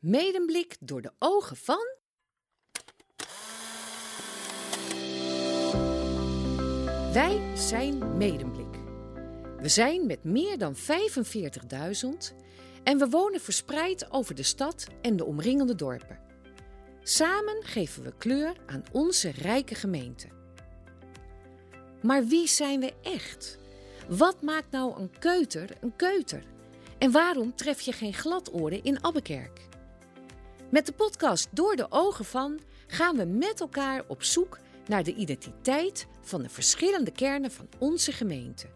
Medemblik door de ogen van... Wij zijn Medemblik. We zijn met meer dan 45.000 en we wonen verspreid over de stad en de omringende dorpen. Samen geven we kleur aan onze rijke gemeente. Maar wie zijn we echt? Wat maakt nou een keuter een keuter? En waarom tref je geen gladoren in Abbekerk? Met de podcast Door de Ogen van gaan we met elkaar op zoek naar de identiteit van de verschillende kernen van onze gemeente.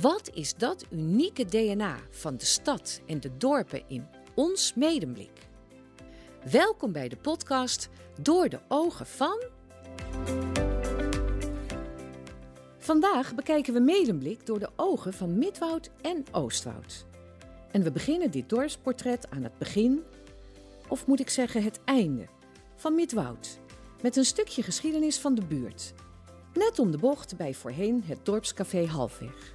Wat is dat unieke DNA van de stad en de dorpen in ons Medemblik? Welkom bij de podcast Door de Ogen van... Vandaag bekijken we Medemblik door de ogen van Midwoud en Oostwoud. En we beginnen dit dorpsportret aan het begin, of moet ik zeggen het einde, van Midwoud. Met een stukje geschiedenis van de buurt. Net om de bocht bij voorheen het dorpscafé Halfweg.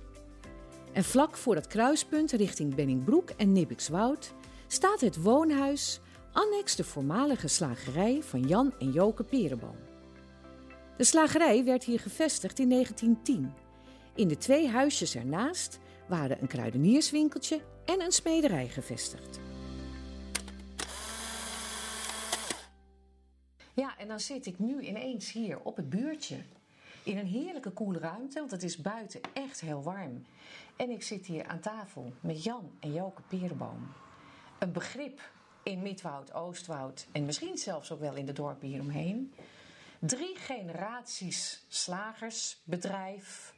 En vlak voor het kruispunt richting Benningbroek en Nibbixwoud staat het woonhuis annex de voormalige slagerij van Jan en Joke Peereboom. De slagerij werd hier gevestigd in 1910. In de twee huisjes ernaast waren een kruidenierswinkeltje en een smederij gevestigd. Ja, en dan zit ik nu ineens hier op het buurtje. In een heerlijke koele ruimte, want het is buiten echt heel warm. En ik zit hier aan tafel met Jan en Joke Peereboom. Een begrip in Midwoud, Oostwoud en misschien zelfs ook wel in de dorpen hieromheen. 3 generaties slagersbedrijf,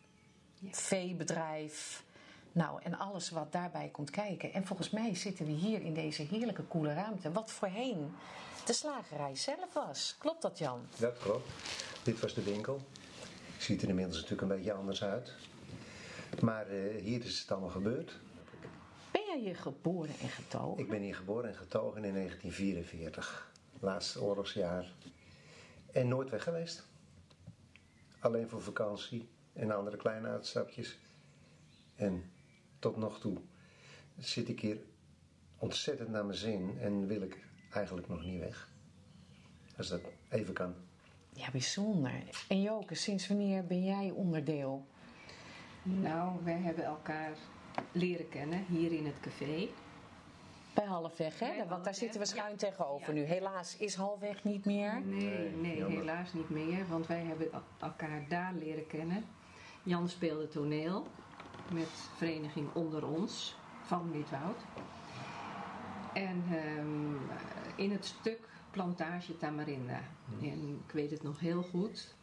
veebedrijf... Nou, en alles wat daarbij komt kijken. En volgens mij zitten we hier in deze heerlijke koele ruimte. Wat voorheen de slagerij zelf was. Klopt dat, Jan? Dat klopt. Dit was de winkel. Ziet er inmiddels natuurlijk een beetje anders uit. Maar hier is het allemaal gebeurd. Ben jij hier geboren en getogen? Ik ben hier geboren en getogen in 1944. Laatste oorlogsjaar. En nooit weg geweest. Alleen voor vakantie en andere kleine uitstapjes. En... tot nog toe zit ik hier ontzettend naar mijn zin en wil ik eigenlijk nog niet weg. Als dat even kan. Ja, bijzonder. En Joke, sinds wanneer ben jij onderdeel? Nou, wij hebben elkaar leren kennen hier in het café. Bij Halfweg, hè? Want daar zitten we schuin tegenover nu. Helaas is Halfweg niet meer. Nee, helaas niet meer. Want wij hebben elkaar daar leren kennen. Jan speelde toneel. Met vereniging Onder Ons van Midwoud. En in het stuk Plantage Tamarinda. En ik weet het nog heel goed.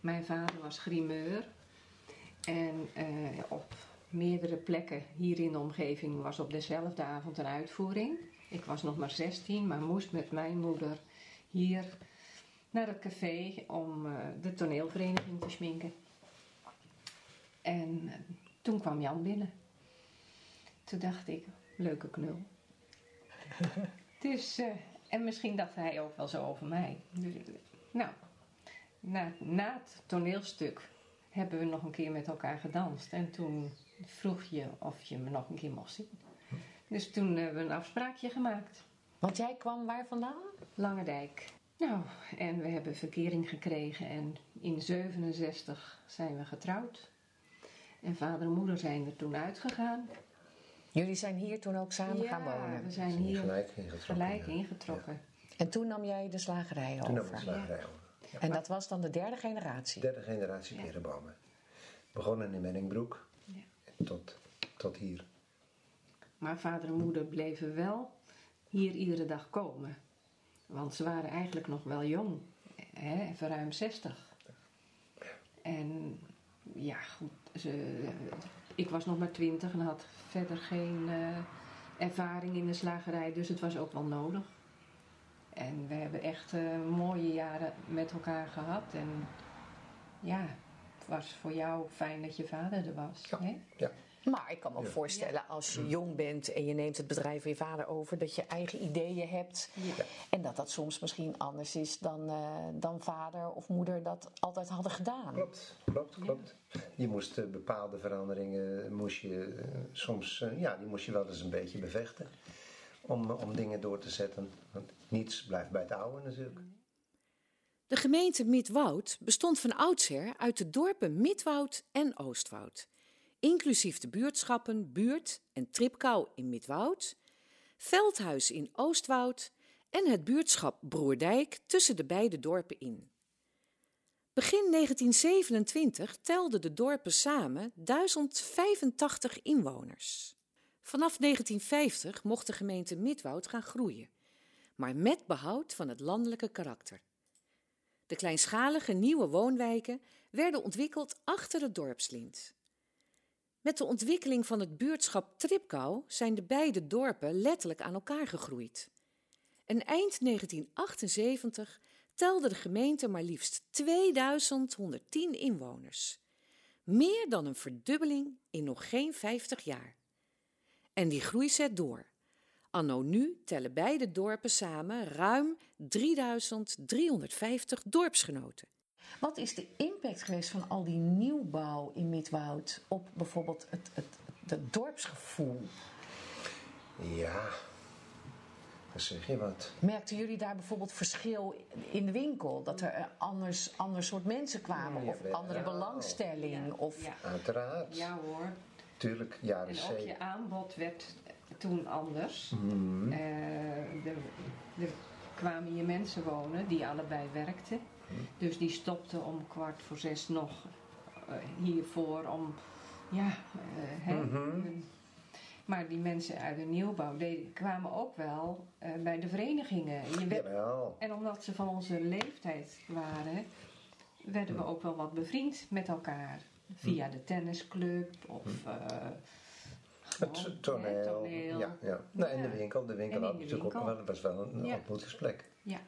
Mijn vader was grimeur. En op meerdere plekken hier in de omgeving was op dezelfde avond een uitvoering. Ik was nog maar 16, maar moest met mijn moeder hier naar het café om de toneelvereniging te schminken. En... toen kwam Jan binnen. Toen dacht ik, leuke knul. Dus, en misschien dacht hij ook wel zo over mij. Nou, na het toneelstuk hebben we nog een keer met elkaar gedanst. En toen vroeg je of je me nog een keer mocht zien. Dus toen hebben we een afspraakje gemaakt. Want jij kwam waar vandaan? Langendijk. Nou, en we hebben verkering gekregen. En in 67 zijn we getrouwd. En vader en moeder zijn er toen uitgegaan. Jullie zijn hier toen ook samen gaan wonen? Ja, we zijn hier gelijk ingetrokken. Ja. En toen nam jij de slagerij over? Toen nam ik de slagerij over. Ja. En dat was dan de derde generatie? Derde generatie Peerebomen. Begonnen in Benningbroek tot hier. Maar vader en moeder bleven wel hier iedere dag komen. Want ze waren eigenlijk nog wel jong. Hè? Even ruim 60. En... ja, goed. Ik was nog maar 20 en had verder geen ervaring in de slagerij, dus het was ook wel nodig. En we hebben echt mooie jaren met elkaar gehad. En ja, het was voor jou fijn dat je vader er was. Ja. Hè? Ja. Maar ik kan me ook voorstellen, als je jong bent en je neemt het bedrijf van je vader over, dat je eigen ideeën hebt. Ja. En dat dat soms misschien anders is dan vader of moeder dat altijd hadden gedaan. Klopt. Ja. Je moest bepaalde veranderingen, moest je soms, die moest je wel eens een beetje bevechten. om dingen door te zetten. Want niets blijft bij het oude natuurlijk. De gemeente Midwoud bestond van oudsher uit de dorpen Midwoud en Oostwoud. Inclusief de buurtschappen Buurt en Tripkouw in Midwoud, Veldhuis in Oostwoud en het buurtschap Broerdijk tussen de beide dorpen in. Begin 1927 telden de dorpen samen 1085 inwoners. Vanaf 1950 mocht de gemeente Midwoud gaan groeien, maar met behoud van het landelijke karakter. De kleinschalige nieuwe woonwijken werden ontwikkeld achter het dorpslint. Met de ontwikkeling van het buurtschap Tripkouw zijn de beide dorpen letterlijk aan elkaar gegroeid. En eind 1978 telde de gemeente maar liefst 2110 inwoners. Meer dan een verdubbeling in nog geen 50 jaar. En die groei zet door. Anno nu tellen beide dorpen samen ruim 3350 dorpsgenoten. Wat is de impact geweest van al die nieuwbouw in Midwoud op bijvoorbeeld het dorpsgevoel? Ja, dan zeg je wat. Merkten jullie daar bijvoorbeeld verschil in de winkel? Dat er ander soort mensen kwamen of andere belangstelling? Ja. Of... Ja. Uiteraard. Ja hoor. Tuurlijk, jaren 70. En ook je aanbod werd toen anders. Mm. Er kwamen hier mensen wonen die allebei werkten. Dus die stopte om 5:45 nog hiervoor om, maar die mensen uit de nieuwbouw kwamen ook wel bij de verenigingen. En omdat ze van onze leeftijd waren, werden we ook wel wat bevriend met elkaar. Via de tennisclub of... Het toneel. Ja. Nou, en de winkel had natuurlijk ook wel, het was wel een ontmoetingsplek. Ja.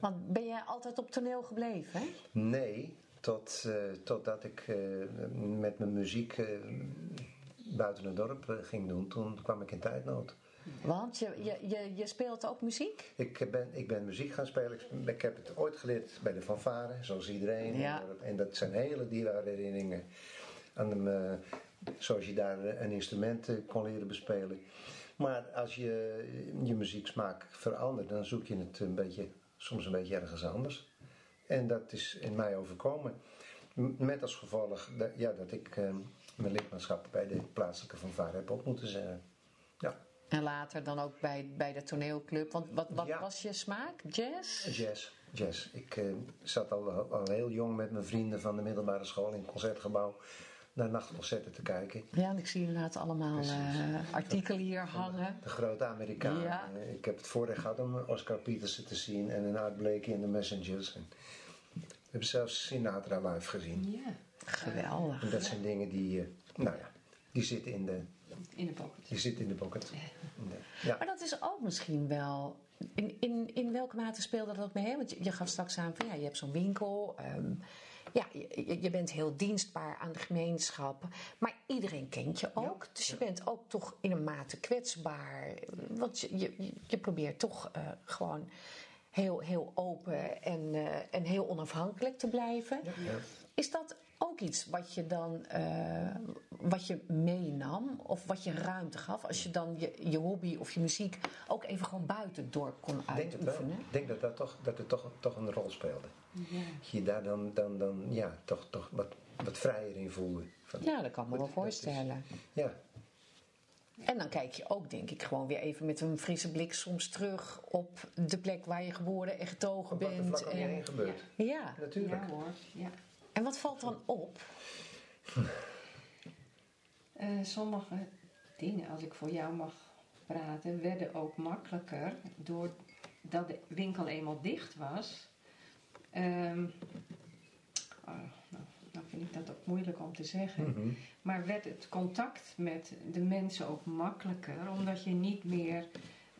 Want ben jij altijd op toneel gebleven? Hè? Nee, totdat ik met mijn muziek buiten het dorp ging doen. Toen kwam ik in tijdnood. Want je speelt ook muziek? Ik ben muziek gaan spelen. Ik heb het ooit geleerd bij de fanfare, zoals iedereen. Ja. En dat zijn hele dierbare herinneringen aan hem, zoals je daar een instrument kon leren bespelen. Maar als je muzieksmaak verandert, dan zoek je het soms een beetje ergens anders. En dat is in mij overkomen. Met als gevolg dat ik mijn lidmaatschap bij de plaatselijke fanfare heb op moeten zeggen. Ja. En later dan ook bij de toneelclub. Want wat was je smaak? Jazz? Jazz. Ik zat al heel jong met mijn vrienden van de middelbare school in het Concertgebouw naar nachtconcerten te kijken. Ja, en ik zie inderdaad allemaal artikelen hier hangen. De grote Amerikaan. Ja. Ik heb het voorrecht gehad om Oscar Peterson te zien en een Art Blakey en de Messengers. En we hebben zelfs Sinatra live gezien. Ja, geweldig. En dat zijn dingen die, die zitten in de... In de pocket. Die zit in de pocket. Ja. Maar dat is ook misschien wel... In welke mate speelde dat ook mee? Want je gaf straks aan van je hebt zo'n winkel. Je bent heel dienstbaar aan de gemeenschap. Maar iedereen kent je ook. Ja. Dus je bent ook toch in een mate kwetsbaar. Want je probeert toch gewoon heel, heel open en heel onafhankelijk te blijven. Ja. Is dat ook iets wat je dan wat je meenam of wat je ruimte gaf als je dan je hobby of je muziek ook even gewoon buiten het dorp kon uitoefenen? Ik denk dat het toch een rol speelde. Ja. Je daar dan toch wat vrijer in voelde. Ja, dat kan me wel voorstellen. Is, ja. En dan kijk je ook, denk ik, gewoon weer even met een frisse blik soms terug op de plek waar je geboren en getogen bent. Wat er vlak omheen gebeurt. Ja, natuurlijk. Ja, hoor. Ja. En wat valt dan op? Sommige dingen, als ik voor jou mag praten, werden ook makkelijker doordat de winkel eenmaal dicht was. Dan vind ik dat ook moeilijk om te zeggen. Mm-hmm. Maar werd het contact met de mensen ook makkelijker, omdat je niet meer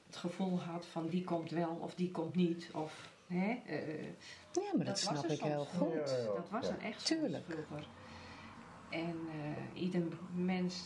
het gevoel had van die komt wel of die komt niet of... maar dat snap ik heel goed. Ja. Dat was een echt vroeger. En ieder mens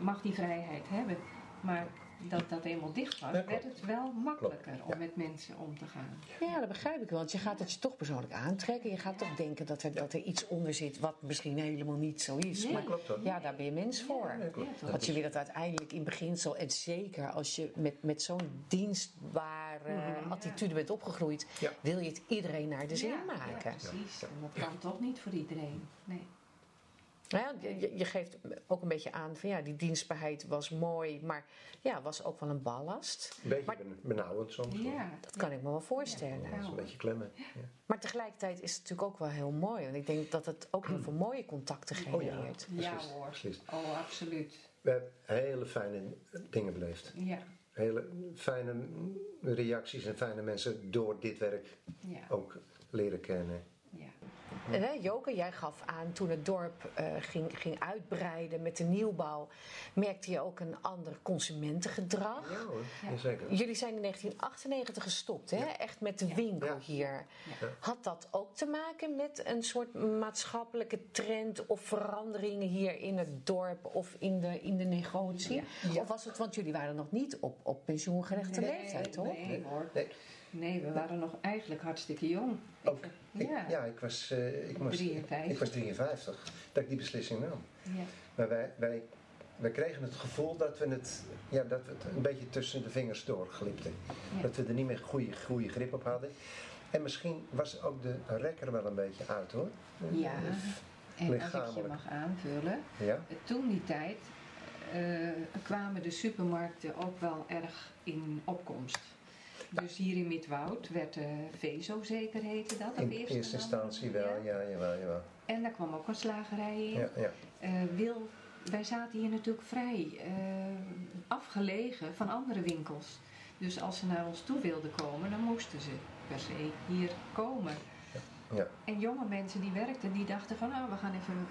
mag die vrijheid hebben. Maar dat dat eenmaal dicht was, werd het wel makkelijker om met mensen om te gaan. Ja, dat begrijp ik wel. Want je gaat het je toch persoonlijk aantrekken. Je gaat toch denken dat er iets onder zit wat misschien helemaal niet zo is. Nee. Maar klopt dat? Ja, daar ben je mens voor. Ja, want je wil het uiteindelijk in beginsel, en zeker als je met zo'n dienstbare attitude bent opgegroeid, wil je het iedereen naar de zin maken. Ja, precies. En dat kan toch niet voor iedereen. Nee. Nou ja, je geeft ook een beetje aan van ja, die dienstbaarheid was mooi, maar ja, was ook wel een ballast. Een beetje benauwend soms. Ja, dat kan ik me wel voorstellen. Ja, dat is een beetje klemmen. Ja. Maar tegelijkertijd is het natuurlijk ook wel heel mooi. Want ik denk dat het ook heel veel mooie contacten genereert. Oh ja, precies, precies. Oh, absoluut. We hebben hele fijne dingen beleefd. Ja. Hele fijne reacties en fijne mensen door dit werk ook leren kennen. Ja. En Joke, jij gaf aan toen het dorp ging uitbreiden met de nieuwbouw, merkte je ook een ander consumentengedrag. Ja hoor, zeker. Jullie zijn in 1998 gestopt, hè? Echt met de winkel hier. Ja. Had dat ook te maken met een soort maatschappelijke trend of veranderingen hier in het dorp of in de negotie? Ja. Ja. Of was het, want jullie waren nog niet op pensioengerechte leeftijd, toch? Nee hoor. Nee. Nee, we waren nog eigenlijk hartstikke jong. Ook, ik was 53 dat ik die beslissing nam. Ja. Maar wij kregen het gevoel dat we het een beetje tussen de vingers doorglipten. Ja. Dat we er niet meer goede grip op hadden. En misschien was ook de rekker wel een beetje uit, hoor. Ja, en als ik je mag aanvullen, toen die tijd kwamen de supermarkten ook wel erg in opkomst. Dus hier in Midwoud werd Vezo, zeker heette dat. In eerste instantie wel, jawel. En daar kwam ook een slagerij in. Ja. Wij zaten hier natuurlijk vrij afgelegen van andere winkels. Dus als ze naar ons toe wilden komen, dan moesten ze per se hier komen. Ja. En jonge mensen die werkten, die dachten van we gaan even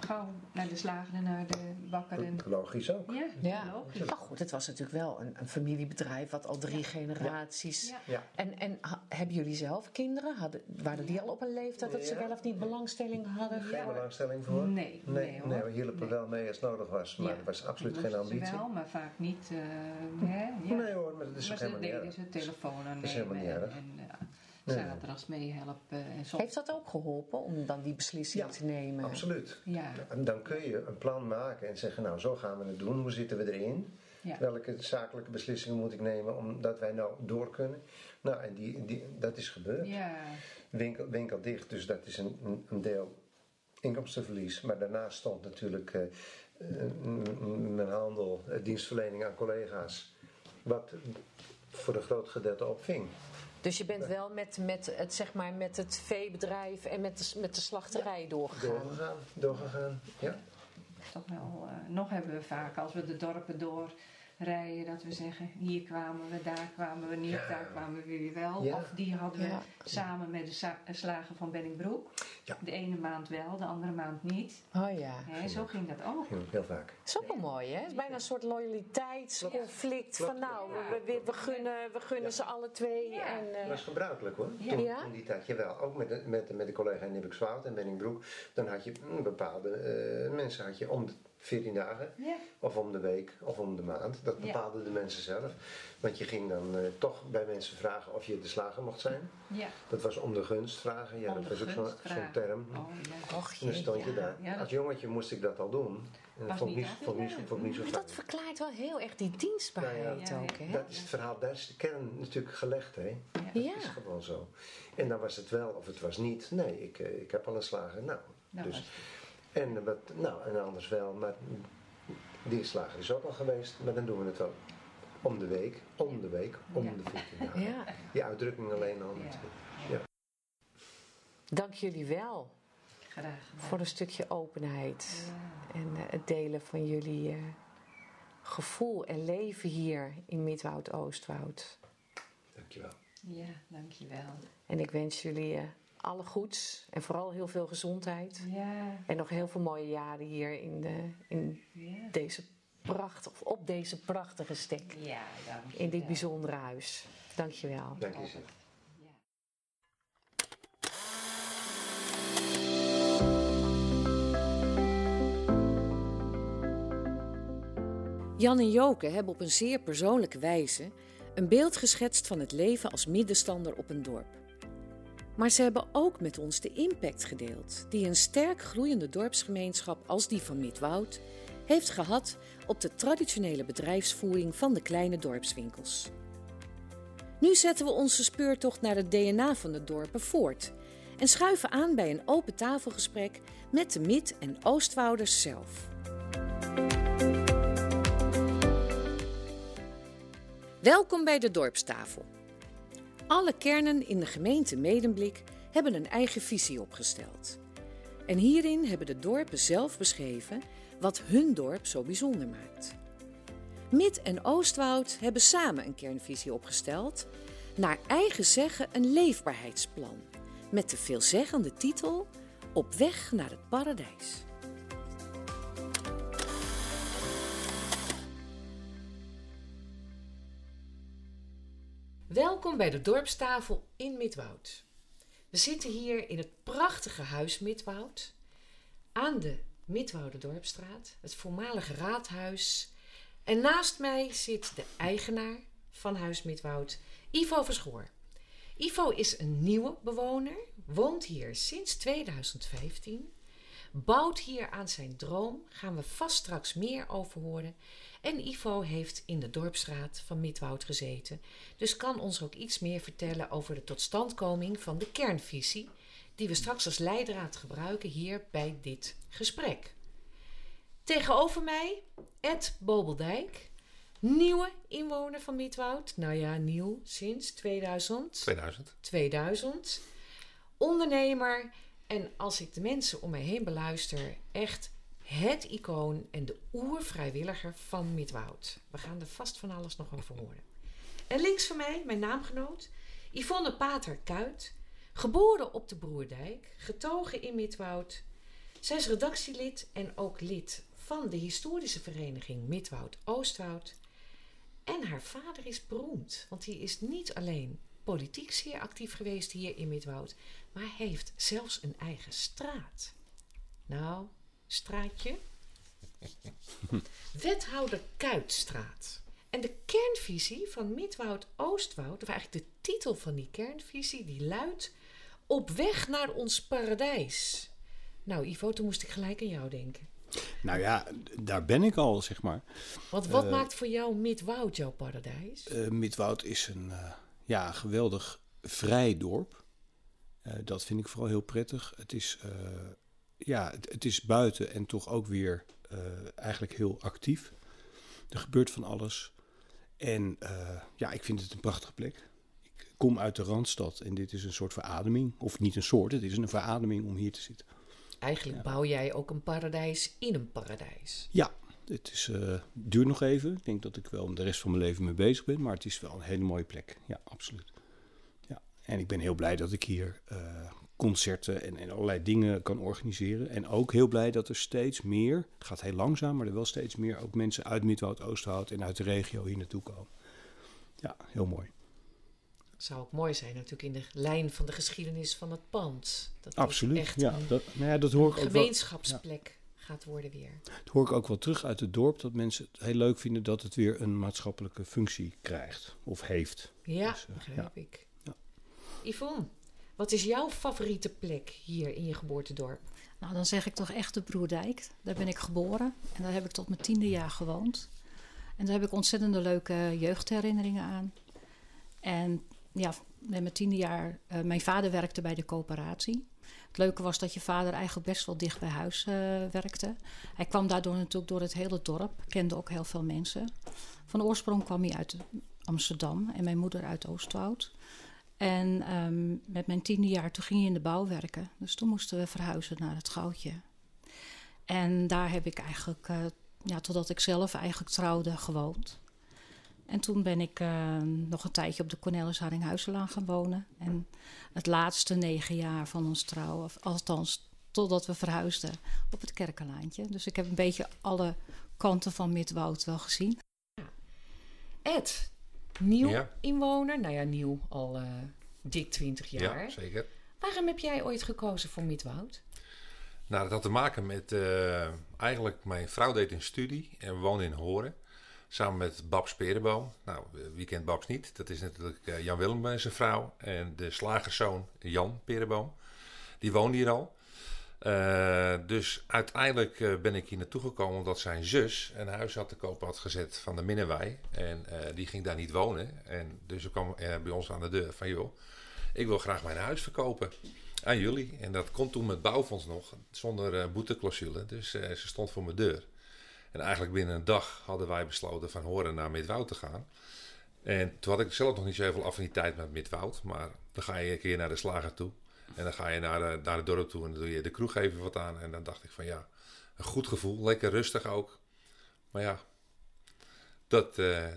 gauw naar de slager en naar de bakker. Logisch ook. Ja, logisch. Maar goed, het was natuurlijk wel een familiebedrijf wat al 3 generaties. Ja. Ja. En hebben jullie zelf kinderen? Waren die al op een leeftijd dat ze wel of niet belangstelling hadden? Geen belangstelling voor? Nee, we hielpen wel mee als het nodig was. Maar het was absoluut geen ambitie. Wel, maar vaak niet. Nee hoor, maar dat is ook helemaal niet erg. Maar ze deden ze telefoon aan zaterdags meehelpen. Heeft dat ook geholpen om dan die beslissing te nemen? Absoluut. Ja. Dan kun je een plan maken en zeggen, nou, zo gaan we het doen. Hoe zitten we erin? Ja. Welke zakelijke beslissingen moet ik nemen omdat wij nou door kunnen? Nou, en dat is gebeurd. Ja. Winkel dicht, dus dat is een deel inkomstenverlies. Maar daarnaast stond natuurlijk mijn handel, dienstverlening aan collega's, wat voor een groot gedeelte opving. Dus je bent wel met het veebedrijf en met de slachterij doorgegaan. Doorgegaan, ja. Toch wel, nog hebben we vaak als we de dorpen doorrijden dat we zeggen, hier kwamen we, daar kwamen we niet, daar kwamen we weer wel. Ja. Of die hadden we samen met de slager van Benningbroek. Ja. De ene maand wel, de andere maand niet. Oh ja. He, zo ging dat ook. Ja, heel vaak. Dat is ook wel mooi, hè? Het is bijna een soort loyaliteitsconflict. Van nou, we gunnen ze alle twee. Ja. En, dat was gebruikelijk hoor. Ja. Toen die tijd, jawel. Ook met de collega in Nibbixwoud en Benningbroek. Dan had je bepaalde mensen om de 14 dagen. Ja. Of om de week, of om de maand. Dat bepaalden de mensen zelf. Want je ging dan toch bij mensen vragen of je de slager mocht zijn. Ja. Dat was om de gunst vragen. Ja, dat was ook zo'n term. Oh, ja. Och, dan stond je daar. Ja, als jongetje moest ik dat al doen. En dat vond ik niet zo fijn. Maar dat verklaart wel heel erg die dienstbaarheid ook. Hè? Dat is het verhaal. Daar is de kern natuurlijk gelegd. Hè? Ja. Dat is gewoon zo. En dan was het wel of het was niet. Nee, ik heb al een slager. Nou dus... En anders wel, maar die slager is ook al geweest, maar dan doen we het wel om de week, om de 14 dagen. Ja. Die uitdrukking alleen al natuurlijk. Ja. Dank jullie wel. Graag gedaan. Voor een stukje openheid en het delen van jullie gevoel en leven hier in Midwoud-Oostwoud. Dankjewel. Ja, dankjewel. En ik wens jullie... alle goeds en vooral heel veel gezondheid. Ja. En nog heel veel mooie jaren hier op deze prachtige stek. Ja, dankjewel. In dit bijzondere huis. Dankjewel. Dank je wel. Jan en Joke hebben op een zeer persoonlijke wijze een beeld geschetst van het leven als middenstander op een dorp. Maar ze hebben ook met ons de impact gedeeld die een sterk groeiende dorpsgemeenschap als die van Midwoud heeft gehad op de traditionele bedrijfsvoering van de kleine dorpswinkels. Nu zetten we onze speurtocht naar het DNA van de dorpen voort en schuiven aan bij een open tafelgesprek met de Mid- en Oostwouders zelf. Welkom bij de dorpstafel. Alle kernen in de gemeente Medemblik hebben een eigen visie opgesteld. En hierin hebben de dorpen zelf beschreven wat hun dorp zo bijzonder maakt. Mid- en Oostwoud hebben samen een kernvisie opgesteld, naar eigen zeggen een leefbaarheidsplan, met de veelzeggende titel Op weg naar het paradijs. Welkom bij de dorpstafel in Midwoud. We zitten hier in het prachtige huis Midwoud, aan de Midwouderdorpstraat, het voormalige raadhuis. En naast mij zit de eigenaar van Huis Midwoud, Ivo Verschoor. Ivo is een nieuwe bewoner, woont hier sinds 2015, bouwt hier aan zijn droom, gaan we vast straks meer over horen. En Ivo heeft in de dorpsraad van Midwoud gezeten, dus kan ons ook iets meer vertellen over de totstandkoming van de kernvisie, die we straks als leidraad gebruiken hier bij dit gesprek. Tegenover mij, Ed Bobeldijk, nieuwe inwoner van Midwoud. Nou ja, nieuw sinds 2000. Ondernemer en als ik de mensen om mij heen beluister, echt het icoon en de oervrijwilliger van Midwoud. We gaan er vast van alles nog over horen. En links van mij, mijn naamgenoot, Yvonne Pater Kuit, geboren op de Broerdijk, getogen in Midwoud. Zij is redactielid en ook lid van de historische vereniging Midwoud-Oostwoud. En haar vader is beroemd, want hij is niet alleen politiek zeer actief geweest hier in Midwoud, maar hij heeft zelfs een eigen straat. Nou, straatje. Wethouder Kuitstraat. En de kernvisie van Midwoud-Oostwoud, of eigenlijk de titel van die kernvisie, die luidt Op weg naar ons paradijs. Nou Ivo, toen moest ik gelijk aan jou denken. Nou ja, daar ben ik al, zeg maar. Want wat maakt voor jou Midwoud jouw paradijs? Midwoud is een geweldig vrij dorp. Dat vind ik vooral heel prettig. Het is, het is buiten en toch ook weer eigenlijk heel actief. Er gebeurt van alles. En ik vind het een prachtige plek. Ik kom uit de Randstad en dit is een soort verademing. Of niet een soort, het is een verademing om hier te zitten. Eigenlijk bouw jij ook een paradijs in een paradijs. Ja, het is, duurt nog even. Ik denk dat ik wel de rest van mijn leven mee bezig ben. Maar het is wel een hele mooie plek. Ja, absoluut. Ja. En ik ben heel blij dat ik hier concerten en allerlei dingen kan organiseren. En ook heel blij dat er steeds meer, het gaat heel langzaam, maar er wel steeds meer ook mensen uit Midwoud, Oostwoud en uit de regio hier naartoe komen. Ja, heel mooi. Zou ook mooi zijn natuurlijk in de lijn van de geschiedenis van het pand. Dat absoluut, echt ja. Dat hoor ik ook gemeenschapsplek gaat worden weer. Dat hoor ik ook wel terug uit het dorp, dat mensen het heel leuk vinden dat het weer een maatschappelijke functie krijgt of heeft. Ja, dus, begrijp ik. Ja. Yvonne, wat is jouw favoriete plek hier in je geboortedorp? Nou, dan zeg ik toch echt de Broerdijk. Daar ben ik geboren en daar heb ik tot mijn 10e jaar gewoond. En daar heb ik ontzettende leuke jeugdherinneringen aan. En ja, met mijn 10e jaar, mijn vader werkte bij de coöperatie. Het leuke was dat je vader eigenlijk best wel dicht bij huis werkte. Hij kwam daardoor natuurlijk door het hele dorp, kende ook heel veel mensen. Van oorsprong kwam hij uit Amsterdam en mijn moeder uit Oostwoud. En met mijn 10e jaar, toen ging hij in de bouw werken. Dus toen moesten we verhuizen naar het Goudje. En daar heb ik eigenlijk, totdat ik zelf eigenlijk trouwde, gewoond. En toen ben ik nog een tijdje op de Cornelis Haringhuizenlaan gaan wonen. En het laatste 9 jaar van ons trouwen, althans totdat we verhuisden, op het Kerkenlaantje. Dus ik heb een beetje alle kanten van Midwoud wel gezien. Ed, nieuw inwoner, nieuw al dik 20 jaar. Ja, zeker. Waarom heb jij ooit gekozen voor Midwoud? Nou, dat had te maken met, eigenlijk mijn vrouw deed een studie en we woonden in Hoorn. Samen met Babs Peereboom. Nou, wie kent Babs niet? Dat is natuurlijk Jan Willem en zijn vrouw. En de slagerszoon Jan Peereboom. Die woonde hier al. Dus uiteindelijk ben ik hier naartoe gekomen omdat zijn zus een huis had te koop had gezet van de Minnewei. En die ging daar niet wonen. En dus ze kwam bij ons aan de deur van joh, ik wil graag mijn huis verkopen aan jullie. En dat kon toen met bouwfonds nog, zonder boeteclausule. Dus ze stond voor mijn deur. En eigenlijk binnen een dag hadden wij besloten van Hoorn naar Midwoud te gaan. En toen had ik zelf nog niet zoveel affiniteit met Midwoud. Maar dan ga je een keer naar de slager toe. En dan ga je naar het dorp toe en dan doe je de kroeg even wat aan. En dan dacht ik van ja, een goed gevoel. Lekker rustig ook. Maar ja,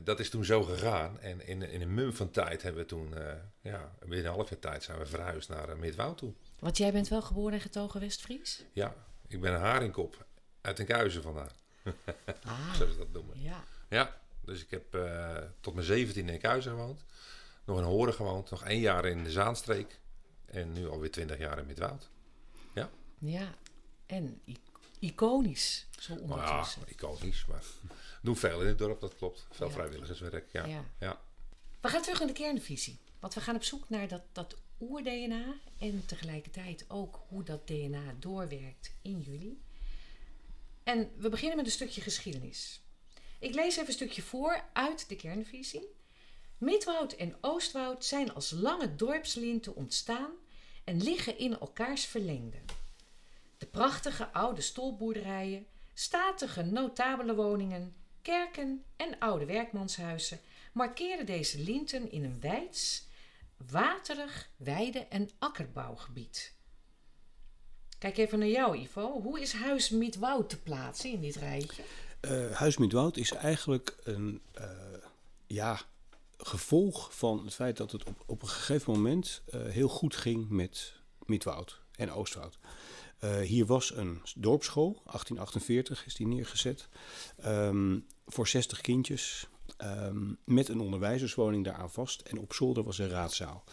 dat is toen zo gegaan. En in een mum van tijd hebben we toen, binnen een half jaar tijd zijn we verhuisd naar Midwoud toe. Want jij bent wel geboren en getogen West-Fries? Ja, ik ben een haringkop uit Den Kuizen vandaan. Zo is dat noemen. Ja. Ja, dus ik heb tot mijn 17e in Kuizen gewoond. Nog in Hoorn gewoond. Nog 1 jaar in de Zaanstreek. En nu alweer 20 jaar in Midwoud. Ja. Ja, en iconisch. Zo ondertussen. Ja, iconisch. Maar doen veel in het dorp, dat klopt. Veel vrijwilligerswerk, ja. We gaan terug naar de kernvisie. Want we gaan op zoek naar dat oer-DNA. En tegelijkertijd ook hoe dat DNA doorwerkt in jullie. En we beginnen met een stukje geschiedenis. Ik lees even een stukje voor uit de kernvisie. Midwoud en Oostwoud zijn als lange dorpslinten ontstaan en liggen in elkaars verlengde. De prachtige oude stolpboerderijen, statige notabele woningen, kerken en oude werkmanshuizen markeren deze linten in een weids, waterig weide- en akkerbouwgebied. Kijk even naar jou, Ivo. Hoe is Huis Midwoud te plaatsen in dit rijtje? Huis Midwoud is eigenlijk een gevolg van het feit dat het op een gegeven moment heel goed ging met Midwoud en Oostwoud. Hier was een dorpsschool, 1848 is die neergezet, voor 60 kindjes, met een onderwijzerswoning daaraan vast. En op zolder was een raadzaal.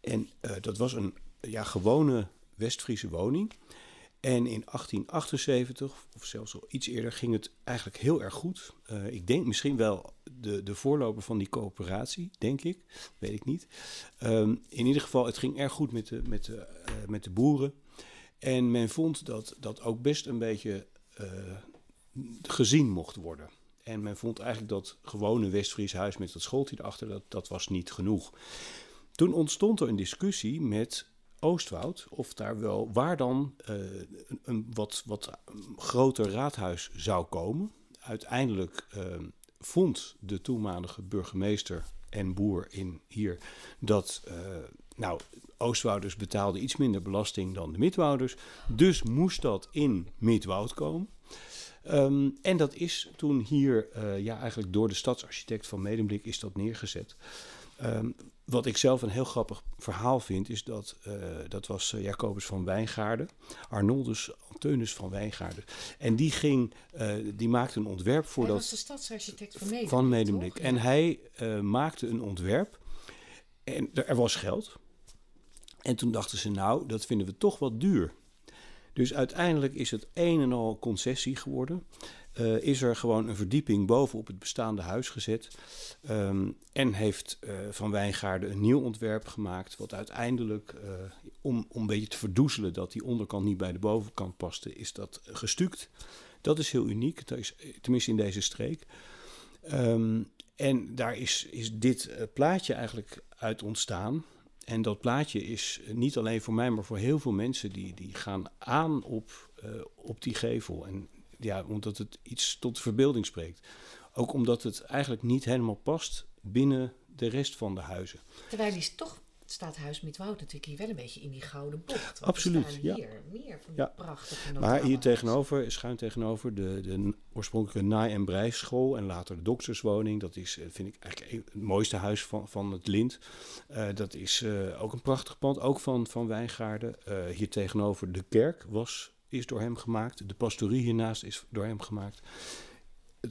En dat was een gewone West-Friese woning. En in 1878, of zelfs al iets eerder, ging het eigenlijk heel erg goed. Ik denk misschien wel de voorloper van die coöperatie, denk ik. Weet ik niet. In ieder geval, het ging erg goed met de boeren. En men vond dat dat ook best een beetje gezien mocht worden. En men vond eigenlijk dat gewone West-Fries huis met dat schooltje erachter, dat was niet genoeg. Toen ontstond er een discussie met Oostwoud, of daar wel waar dan een wat groter raadhuis zou komen. Uiteindelijk vond de toenmalige burgemeester en boer hier dat Oostwouders betaalden iets minder belasting dan de Midwouders. Dus moest dat in Midwoud komen. En dat is toen hier eigenlijk door de stadsarchitect van Medemblik is dat neergezet. Wat ik zelf een heel grappig verhaal vind, is dat dat was Jacobus van Wijngaarden, Arnoldus Anteunus van Wijngaarden. En die maakte een ontwerp voor dat. Hij was de stadsarchitect van Medemblik. En hij maakte een ontwerp. En er was geld. En toen dachten ze, nou, dat vinden we toch wat duur. Dus uiteindelijk is het een en al concessie geworden. Is er gewoon een verdieping bovenop het bestaande huis gezet. En heeft Van Wijngaarden een nieuw ontwerp gemaakt. Wat uiteindelijk, om een beetje te verdoezelen dat die onderkant niet bij de bovenkant paste, is dat gestuukt. Dat is heel uniek, dat is, tenminste in deze streek. En daar is dit plaatje eigenlijk uit ontstaan. En dat plaatje is niet alleen voor mij, maar voor heel veel mensen die gaan aan op die gevel. En ja, omdat het iets tot de verbeelding spreekt. Ook omdat het eigenlijk niet helemaal past binnen de rest van de huizen. Terwijl toch staat Huis Midwoud natuurlijk hier wel een beetje in die gouden bocht. Absoluut, staan ja. Hier meer van die prachtige notaal. Maar hier tegenover, schuin tegenover, de oorspronkelijke naai- en breischool en later de dokterswoning. Dat is, vind ik, eigenlijk het mooiste huis van het lint. Dat is ook een prachtig pand, ook van Wijngaarden. Hier tegenover de kerk is door hem gemaakt. De pastorie hiernaast is door hem gemaakt.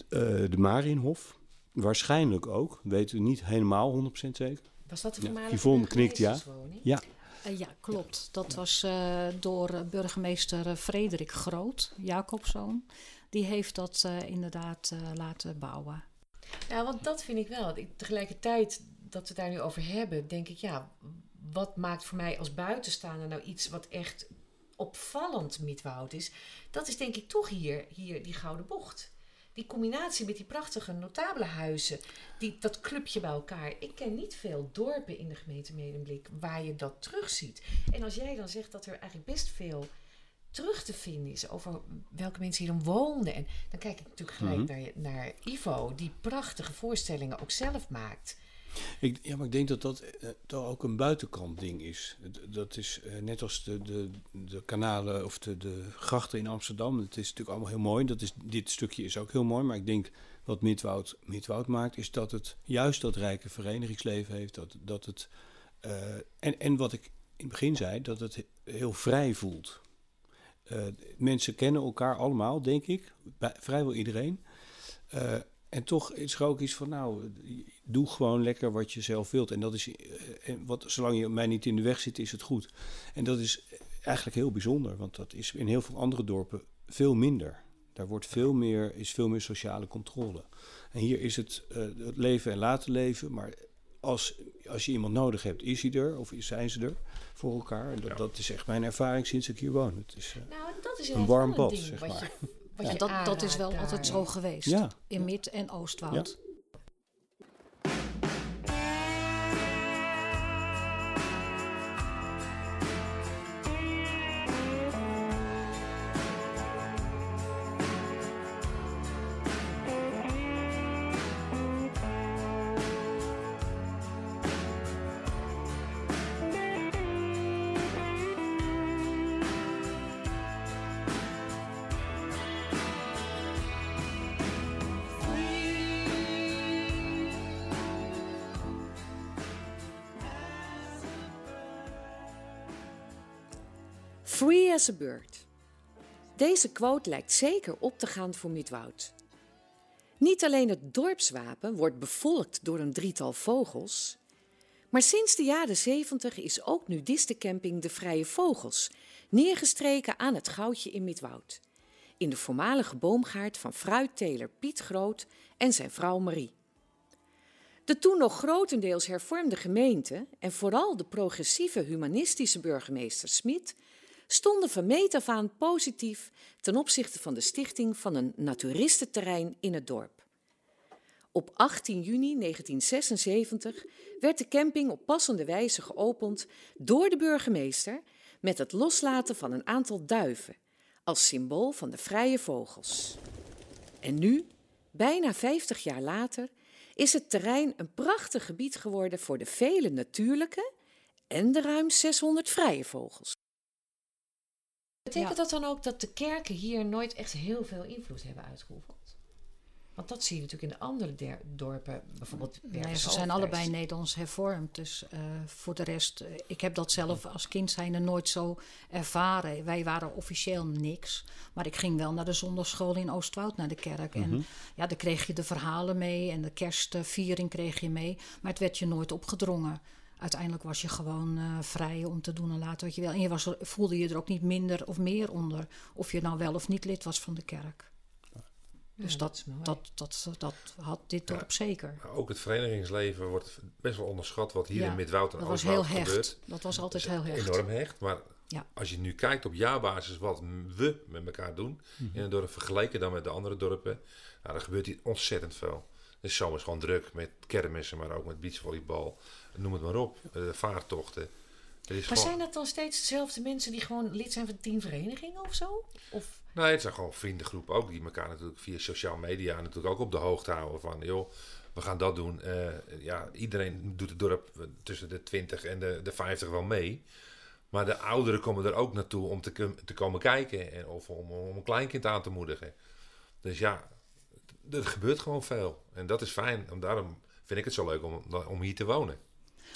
De Marienhof, waarschijnlijk ook. Weten we niet helemaal 100% zeker. Was dat de voormalige burgemeesterswoning? Ja. Klopt. Dat was door burgemeester Frederik Groot, Jacobszoon. Die heeft dat inderdaad laten bouwen. Ja, want dat vind ik wel. Tegelijkertijd dat we het daar nu over hebben, denk ik, ja, wat maakt voor mij als buitenstaander nou iets wat echt opvallend Midwoud is? Dat is denk ik toch hier die Gouden Bocht. Die combinatie met die prachtige notabele huizen, dat clubje bij elkaar. Ik ken niet veel dorpen in de gemeente Medemblik waar je dat terugziet. En als jij dan zegt dat er eigenlijk best veel terug te vinden is over welke mensen hier dan woonden. En dan kijk ik natuurlijk gelijk naar Ivo, die prachtige voorstellingen ook zelf maakt. Maar ik denk dat dat ook een buitenkant ding is. Dat is net als de kanalen of de grachten in Amsterdam. Het is natuurlijk allemaal heel mooi. Dit stukje is ook heel mooi. Maar ik denk wat Midwoud maakt, is dat het juist dat rijke verenigingsleven heeft. Dat het, en wat ik in het begin zei, dat het heel vrij voelt. Mensen kennen elkaar allemaal, denk ik. Vrijwel iedereen. En toch is er ook iets van, nou, doe gewoon lekker wat je zelf wilt. En dat is, zolang je mij niet in de weg zit, is het goed. En dat is eigenlijk heel bijzonder, want dat is in heel veel andere dorpen veel minder. Daar wordt veel meer sociale controle. En hier is het leven en laten leven, maar als je iemand nodig hebt, is hij er of zijn ze er voor elkaar. En dat is echt mijn ervaring sinds ik hier woon. Het is dat is een warm bad, zeg maar. Ja. En dat is wel daar altijd zo geweest, in Mid- en Oostwoud. Ja. Free as a bird. Deze quote lijkt zeker op te gaan voor Midwoud. Niet alleen het dorpswapen wordt bevolkt door een drietal vogels, maar sinds de jaren 70 is ook nudistencamping De Vrije Vogels neergestreken aan het goudje in Midwoud, in de voormalige boomgaard van fruitteler Piet Groot en zijn vrouw Marie. De toen nog grotendeels hervormde gemeente en vooral de progressieve humanistische burgemeester Smit stonden van meet af aan positief ten opzichte van de stichting van een naturistenterrein in het dorp. Op 18 juni 1976 werd de camping op passende wijze geopend door de burgemeester met het loslaten van een aantal duiven als symbool van de vrije vogels. En nu, bijna 50 jaar later, is het terrein een prachtig gebied geworden voor de vele natuurlijke en de ruim 600 vrije vogels. Betekent dat dan ook dat de kerken hier nooit echt heel veel invloed hebben uitgeoefend? Want dat zie je natuurlijk in de andere dorpen, bijvoorbeeld. Ze zijn allebei Nederlands hervormd. Dus voor de rest, ik heb dat zelf als kind zijnde nooit zo ervaren. Wij waren officieel niks. Maar ik ging wel naar de zondagschool in Oostwoud, naar de kerk. Mm-hmm. En daar kreeg je de verhalen mee en de kerstviering kreeg je mee. Maar het werd je nooit opgedrongen. Uiteindelijk was je gewoon vrij om te doen en laten wat je wil. En je voelde je er ook niet minder of meer onder. Of je nou wel of niet lid was van de kerk. Ja. Dus ja, dat had dit dorp zeker. Ook het verenigingsleven wordt best wel onderschat wat hier in Midwoud en Oostwoud gebeurt. Dat was heel hecht. Dat was altijd heel hecht. Enorm hecht. Maar als je nu kijkt op jaarbasis wat we met elkaar doen in een dorp, vergelijken dan met de andere dorpen. Nou, dan gebeurt hier ontzettend veel. De zomer is gewoon druk met kermissen, maar ook met beachvolleybal. Noem het maar op, vaartochten. Zijn dat dan steeds dezelfde mensen die gewoon lid zijn van 10 verenigingen of zo? Of? Nee, het zijn gewoon vriendengroepen ook die elkaar natuurlijk via sociale media natuurlijk ook op de hoogte houden van, joh, we gaan dat doen. Iedereen doet het dorp tussen de 20 en de 50 wel mee. Maar de ouderen komen er ook naartoe om te komen kijken of om een kleinkind aan te moedigen. Dus er gebeurt gewoon veel. En dat is fijn. En daarom vind ik het zo leuk om hier te wonen.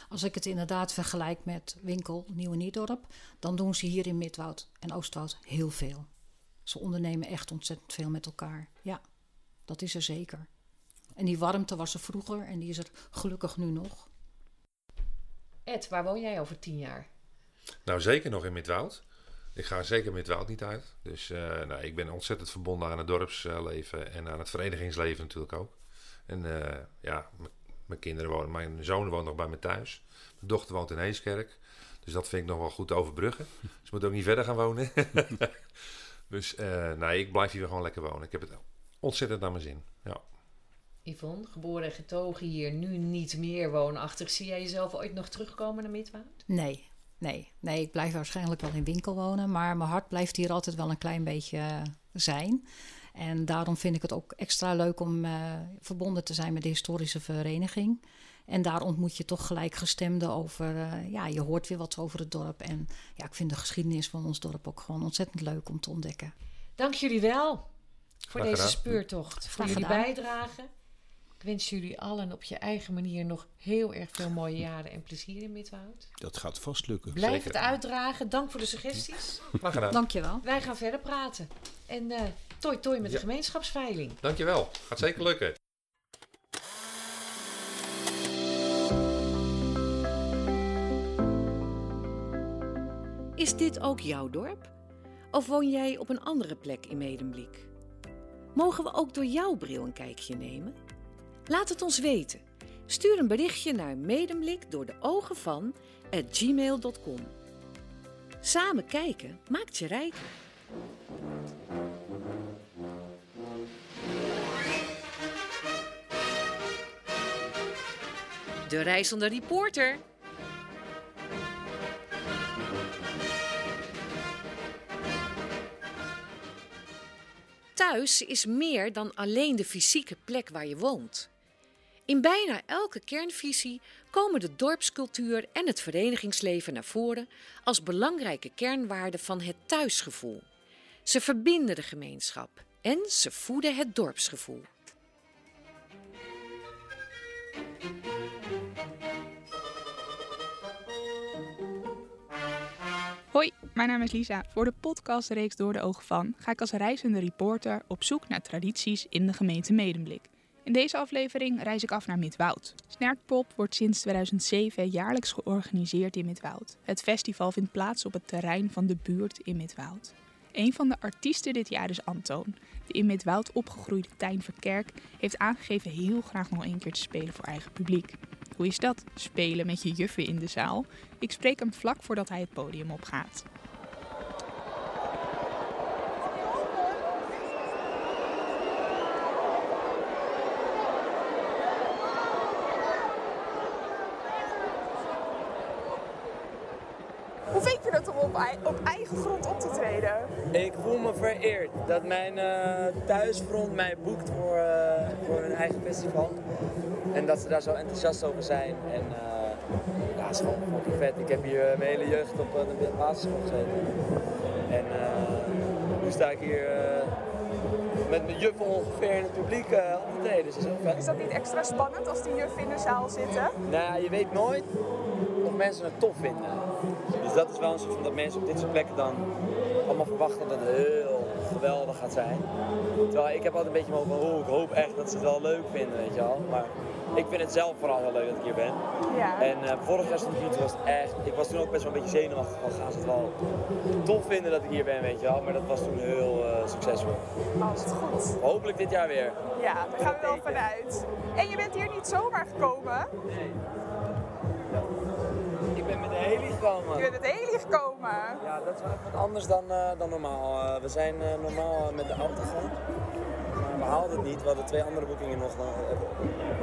Als ik het inderdaad vergelijk met Winkel, Nieuw en Niedorp, dan doen ze hier in Midwoud en Oostwoud heel veel. Ze ondernemen echt ontzettend veel met elkaar. Ja, dat is er zeker. En die warmte was er vroeger en die is er gelukkig nu nog. Ed, waar woon jij over 10 jaar? Nou, zeker nog in Midwoud. Ik ga zeker Midwoud niet uit. Dus ik ben ontzettend verbonden aan het dorpsleven en aan het verenigingsleven natuurlijk ook. En ja, mijn kinderen wonen, mijn zoon woont nog bij me thuis. Mijn dochter woont in Heeskerk. Dus dat vind ik nog wel goed te overbruggen. Ze moet ook niet verder gaan wonen. Dus nee, ik blijf hier gewoon lekker wonen. Ik heb het ontzettend naar mijn zin. Ja. Yvonne, geboren en getogen hier, nu niet meer woonachtig. Zie jij jezelf ooit nog terugkomen naar Midwoud? Nee, ik blijf waarschijnlijk wel in winkel wonen. Maar mijn hart blijft hier altijd wel een klein beetje zijn. En daarom vind ik het ook extra leuk om verbonden te zijn met de historische vereniging. En daar ontmoet je toch gelijkgestemden over... ja, je hoort weer wat over het dorp. En ja, ik vind de geschiedenis van ons dorp ook gewoon ontzettend leuk om te ontdekken. Dank jullie wel voor deze speurtocht. Voor jullie bijdrage. Ik wens jullie allen op je eigen manier nog heel erg veel mooie jaren en plezier in Midwoud. Dat gaat vast lukken. Blijf zeker het uitdragen. Dank voor de suggesties. Graag gedaan. Dank je wel. Wij gaan verder praten. En toi toi met de gemeenschapsveiling. Dank je wel. Gaat zeker lukken. Is dit ook jouw dorp? Of woon jij op een andere plek in Medemblik? Mogen we ook door jouw bril een kijkje nemen? Laat het ons weten. Stuur een berichtje naar Medemblik door de ogen van @gmail.com. Samen kijken maakt je rijk. De reizende reporter. Thuis is meer dan alleen de fysieke plek waar je woont. In bijna elke kernvisie komen de dorpscultuur en het verenigingsleven naar voren als belangrijke kernwaarden van het thuisgevoel. Ze verbinden de gemeenschap en ze voeden het dorpsgevoel. Hoi, mijn naam is Lisa. Voor de podcastreeks Door de Ogen van ga ik als reizende reporter op zoek naar tradities in de gemeente Medemblik. In deze aflevering reis ik af naar Midwoud. Snertpop wordt sinds 2007 jaarlijks georganiseerd in Midwoud. Het festival vindt plaats op het terrein van de Buurt in Midwoud. Een van de artiesten dit jaar is Antoon. De in Midwoud opgegroeide Tijn Verkerk heeft aangegeven heel graag nog een keer te spelen voor eigen publiek. Hoe is dat? Spelen met je juffen in de zaal? Ik spreek hem vlak voordat hij het podium opgaat. Hoe vind je het om op eigen grond op te treden? Ik voel me vereerd dat mijn thuisfront mij boekt voor een eigen festival. En dat ze daar zo enthousiast over zijn. En ja, is gewoon fucking vet. Ik heb hier mijn hele jeugd op de basisschool gezeten. En nu sta ik hier met mijn juffen ongeveer in het publiek op te treden. Dus dat is heel vet. Is dat niet extra spannend als die juffen in de zaal zitten? Nou, je weet nooit of mensen het tof vinden. Dus dat is wel een soort van dat mensen op dit soort plekken dan allemaal verwachten dat het heel geweldig gaat zijn. Terwijl ik heb altijd een beetje van, oh, ik hoop echt dat ze het wel leuk vinden, weet je wel. Maar ik vind het zelf vooral heel leuk dat ik hier ben. Ja. En vorig jaar stond ik hier, toen was het echt, ik was toen ook best wel een beetje zenuwachtig van, gaan ze het wel tof vinden dat ik hier ben, weet je wel. Maar dat was toen heel succesvol. Oh, dat is goed. Hopelijk dit jaar weer. Ja, daar gaan we wel vanuit. En je bent hier niet zomaar gekomen? Nee. Je bent met de heli gekomen? Ja, dat is wel wat anders dan normaal. We zijn normaal met de auto gegaan. Maar we haalden het niet. We hadden 2 andere boekingen nog,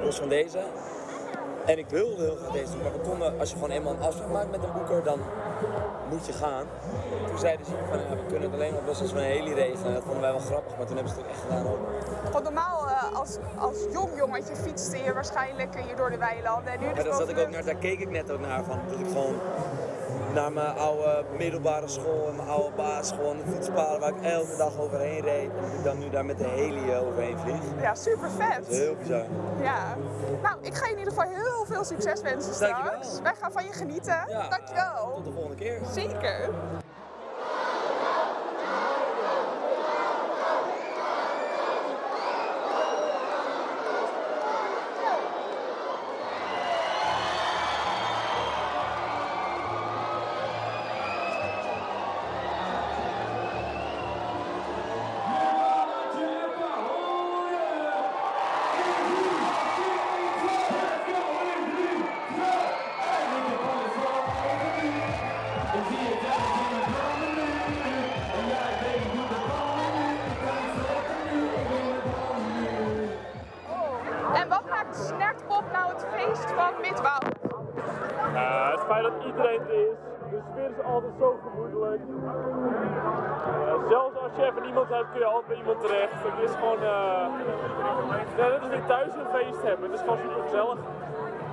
los van deze. En ik wilde heel graag deze doen. Maar we konden, als je gewoon eenmaal een afspraak maakt met een boeker, dan moet je gaan. Toen zeiden ze van, ja, we kunnen het alleen nog als we een heli regelen. Dat vonden wij wel grappig, maar toen hebben ze het ook echt gedaan ook. Want normaal als jong jongetje fietste je waarschijnlijk hier door de weilanden. En nu maar daar zat ik ook naar, daar keek ik net ook naar van. Dat ik gewoon naar mijn oude middelbare school en mijn oude basisschool en de fietspaden waar ik elke dag overheen reed. En dat ik dan nu daar met de heli overheen vlieg. Ja, super vet. Heel bizar. Ja. Nou, ik ga je in ieder geval heel veel succes wensen straks. Wij gaan van je genieten. Ja, dankjewel. Tot de volgende keer. Zeker. En wat maakt Snertpop nou het feest van Midwoud? Het feit dat iedereen er is. De sfeer is altijd zo gemoedelijk. Zelfs als je even niemand hebt, kun je altijd bij iemand terecht. Het is gewoon... net als weer thuis een feest hebben. Het is gewoon super gezellig.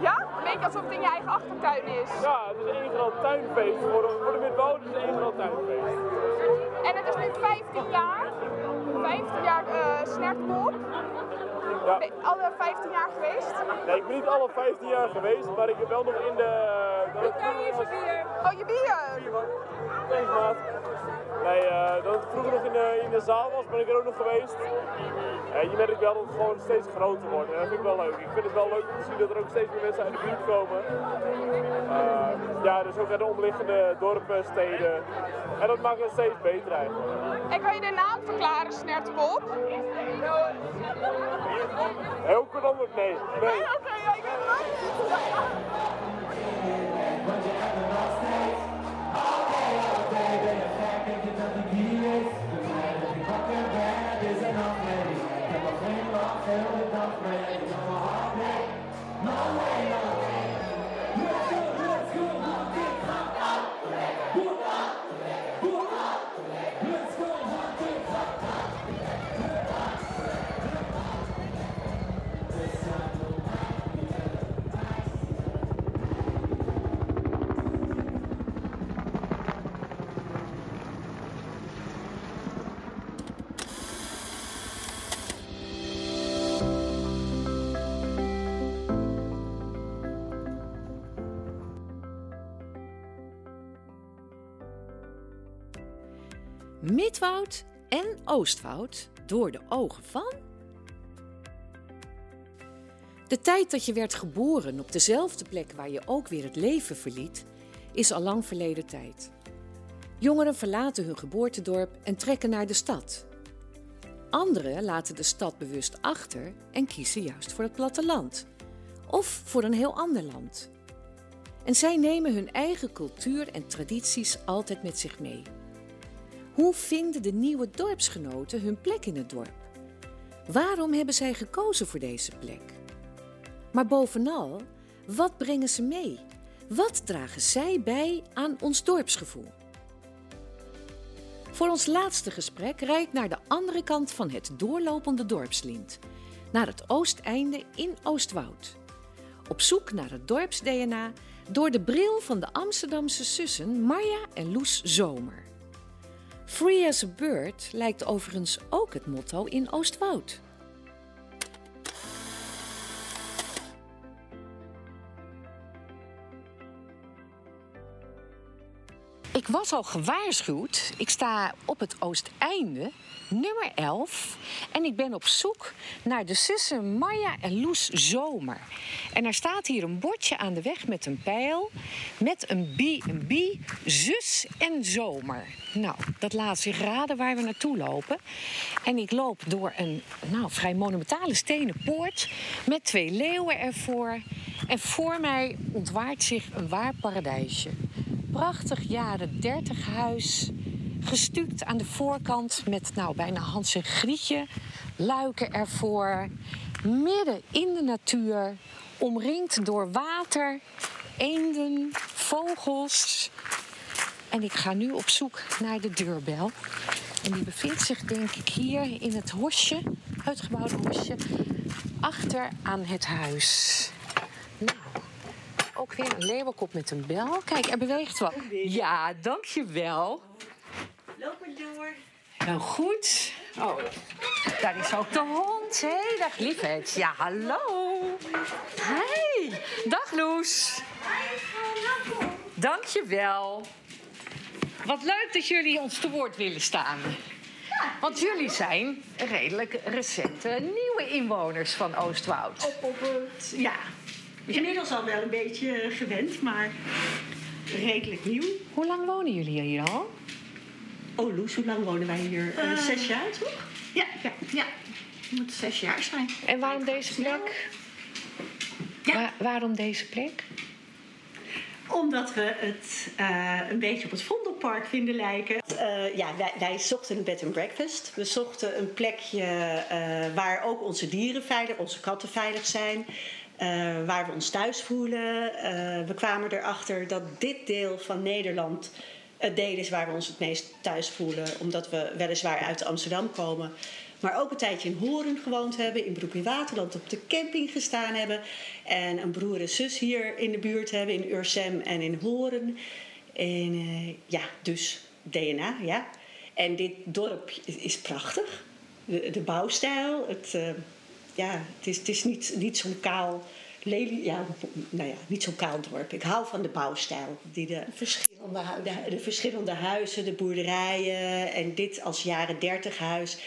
Ja? Een beetje alsof het in je eigen achtertuin is. Ja, het is één groot tuinfeest. Voor de Midwoud is het één groot tuinfeest. En het is nu 15 jaar. 15 jaar Snertpop. Ja. Ben je alle 15 jaar geweest? Nee, ik ben niet alle 15 jaar geweest, maar ik heb wel nog in de... Ik krijg hier zo'n bier. Oh, je bier? Nee, maat. Nee, dat het vroeger nog in de zaal was, ben ik er ook nog geweest. En je merkt wel dat het gewoon steeds groter wordt. En dat vind ik wel leuk. Ik vind het wel leuk om te zien dat er ook steeds meer mensen uit de buurt komen. Ja, dus ook uit de omliggende dorpen, steden. En dat maakt het steeds beter eigenlijk. En kan je de naam verklaren, Snertpop? Heel kort antwoord, nee. Nee, oké, ja, ik weet het. Midwoud en Oostwoud door de ogen van... De tijd dat je werd geboren op dezelfde plek waar je ook weer het leven verliet, is al lang verleden tijd. Jongeren verlaten hun geboortedorp en trekken naar de stad. Anderen laten de stad bewust achter en kiezen juist voor het platteland. Of voor een heel ander land. En zij nemen hun eigen cultuur en tradities altijd met zich mee. Hoe vinden de nieuwe dorpsgenoten hun plek in het dorp? Waarom hebben zij gekozen voor deze plek? Maar bovenal, wat brengen ze mee? Wat dragen zij bij aan ons dorpsgevoel? Voor ons laatste gesprek rijd ik naar de andere kant van het doorlopende dorpslint. Naar het oosteinde in Oostwoud. Op zoek naar het dorps-DNA door de bril van de Amsterdamse zussen Marja en Loes Zomer. Free as a Bird lijkt overigens ook het motto in Oostwoud. Ik was al gewaarschuwd. Ik sta op het oosteinde, nummer 11. En ik ben op zoek naar de zussen Marja en Loes Zomer. En er staat hier een bordje aan de weg met een pijl. Met een bie, zus en zomer. Nou, dat laat zich raden waar we naartoe lopen. En ik loop door een vrij monumentale stenen poort. Met twee leeuwen ervoor. En voor mij ontwaart zich een waar paradijsje. Prachtig jaren 30 huis, gestuukt aan de voorkant met bijna Hans en Grietje, luiken ervoor. Midden in de natuur, omringd door water, eenden, vogels. En ik ga nu op zoek naar de deurbel. En die bevindt zich denk ik hier in het hosje, uitgebouwde hosje, achter aan het huis. Ook weer een leeuwenkop met een bel. Kijk, er beweegt wat. Ja, dankjewel. Loop maar door. Nou goed. Oh, daar is ook de hond. Hé, dag liefheid. Ja, hallo. Hi. Dag Loes. Dankjewel. Wat leuk dat jullie ons te woord willen staan. Want jullie zijn redelijk recente nieuwe inwoners van Oostwoud. Oppoppend. Ja. Inmiddels al wel een beetje gewend, maar redelijk nieuw. Hoe lang wonen jullie hier al? Oh Loes, hoe lang wonen wij hier? 6 jaar, toch? Ja. Het moet 6 jaar zijn. En waarom deze plek? Ja. Waarom deze plek? Omdat we het een beetje op het Vondelpark vinden lijken. Wij zochten een bed and breakfast. We zochten een plekje waar ook onze dieren veilig, onze katten veilig zijn. Waar we ons thuis voelen. We kwamen erachter dat dit deel van Nederland het deel is waar we ons het meest thuis voelen. Omdat we weliswaar uit Amsterdam komen. Maar ook een tijdje in Hoorn gewoond hebben, in Broek in Waterland op de camping gestaan hebben. En een broer en zus hier in de buurt hebben, in Ursem en in Hoorn. En dus DNA, ja. En dit dorp is prachtig. De bouwstijl, het is niet zo'n kaal, niet zo'n kaal dorp. Ik hou van de bouwstijl. De verschillende huizen, de boerderijen en dit als jaren 30 huis.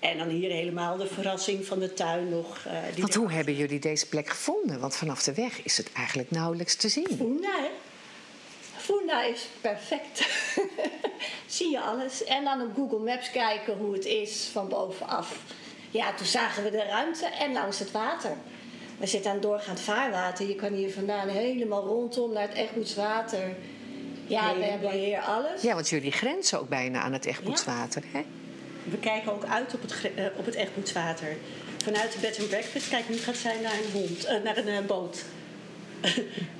En dan hier helemaal de verrassing van de tuin nog. Want hoe hebben jullie deze plek gevonden? Want vanaf de weg is het eigenlijk nauwelijks te zien. Funda is perfect. Zie je alles. En dan op Google Maps kijken hoe het is van bovenaf. Ja, toen zagen we de ruimte en langs het water. We zitten aan doorgaand vaarwater. Je kan hier vandaan helemaal rondom naar het Egbertswater. Ja, we hebben hier alles. Ja, want jullie grenzen ook bijna aan het Egbertswater, hè? We kijken ook uit op het Egbertswater. Vanuit de bed and breakfast kijk, nu gaat zij naar een boot.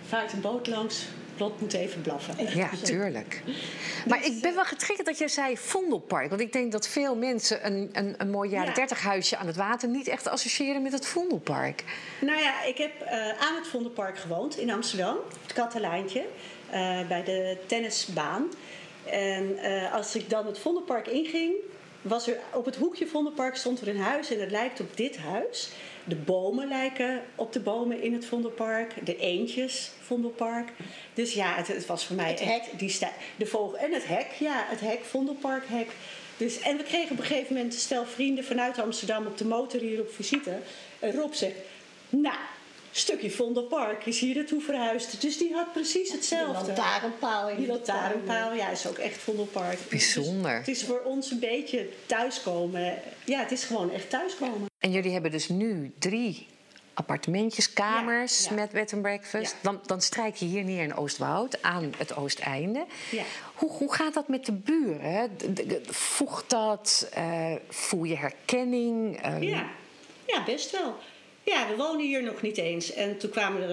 Vaart een boot langs, Plot moet even blaffen. Ja, tuurlijk. Maar ik ben wel getriggerd dat jij zei Vondelpark. Want ik denk dat veel mensen een mooi jaren 30 huisje aan het water niet echt associëren met het Vondelpark. Nou ja, ik heb aan het Vondelpark gewoond in Amsterdam. Het Kattelaantje, bij de tennisbaan. En als ik dan het Vondelpark inging, was er op het hoekje Vondelpark stond er een huis en het lijkt op dit huis. De bomen lijken op de bomen in het Vondelpark. De eendjes Vondelpark. Dus ja, het was voor mij het hek. De vogel en het hek. Ja, het hek, Vondelparkhek. Dus, en we kregen op een gegeven moment een stel vrienden vanuit Amsterdam op de motor hier op visite. En Rob zegt, stukje Vondelpark is hier naartoe verhuisd. Dus die had precies hetzelfde. Die lantaarnpaal, ja, is ook echt Vondelpark. Bijzonder. Dus, het is voor ons een beetje thuiskomen. Ja, het is gewoon echt thuiskomen. En jullie hebben dus nu 3 appartementjes, kamers met bed and breakfast. Ja. Dan strijk je hier neer in Oostwoud, aan het oosteinde. Ja. Hoe gaat dat met de buren? Voegt dat? Voel je herkenning? Ja, best wel. Ja, we wonen hier nog niet eens. En toen zijn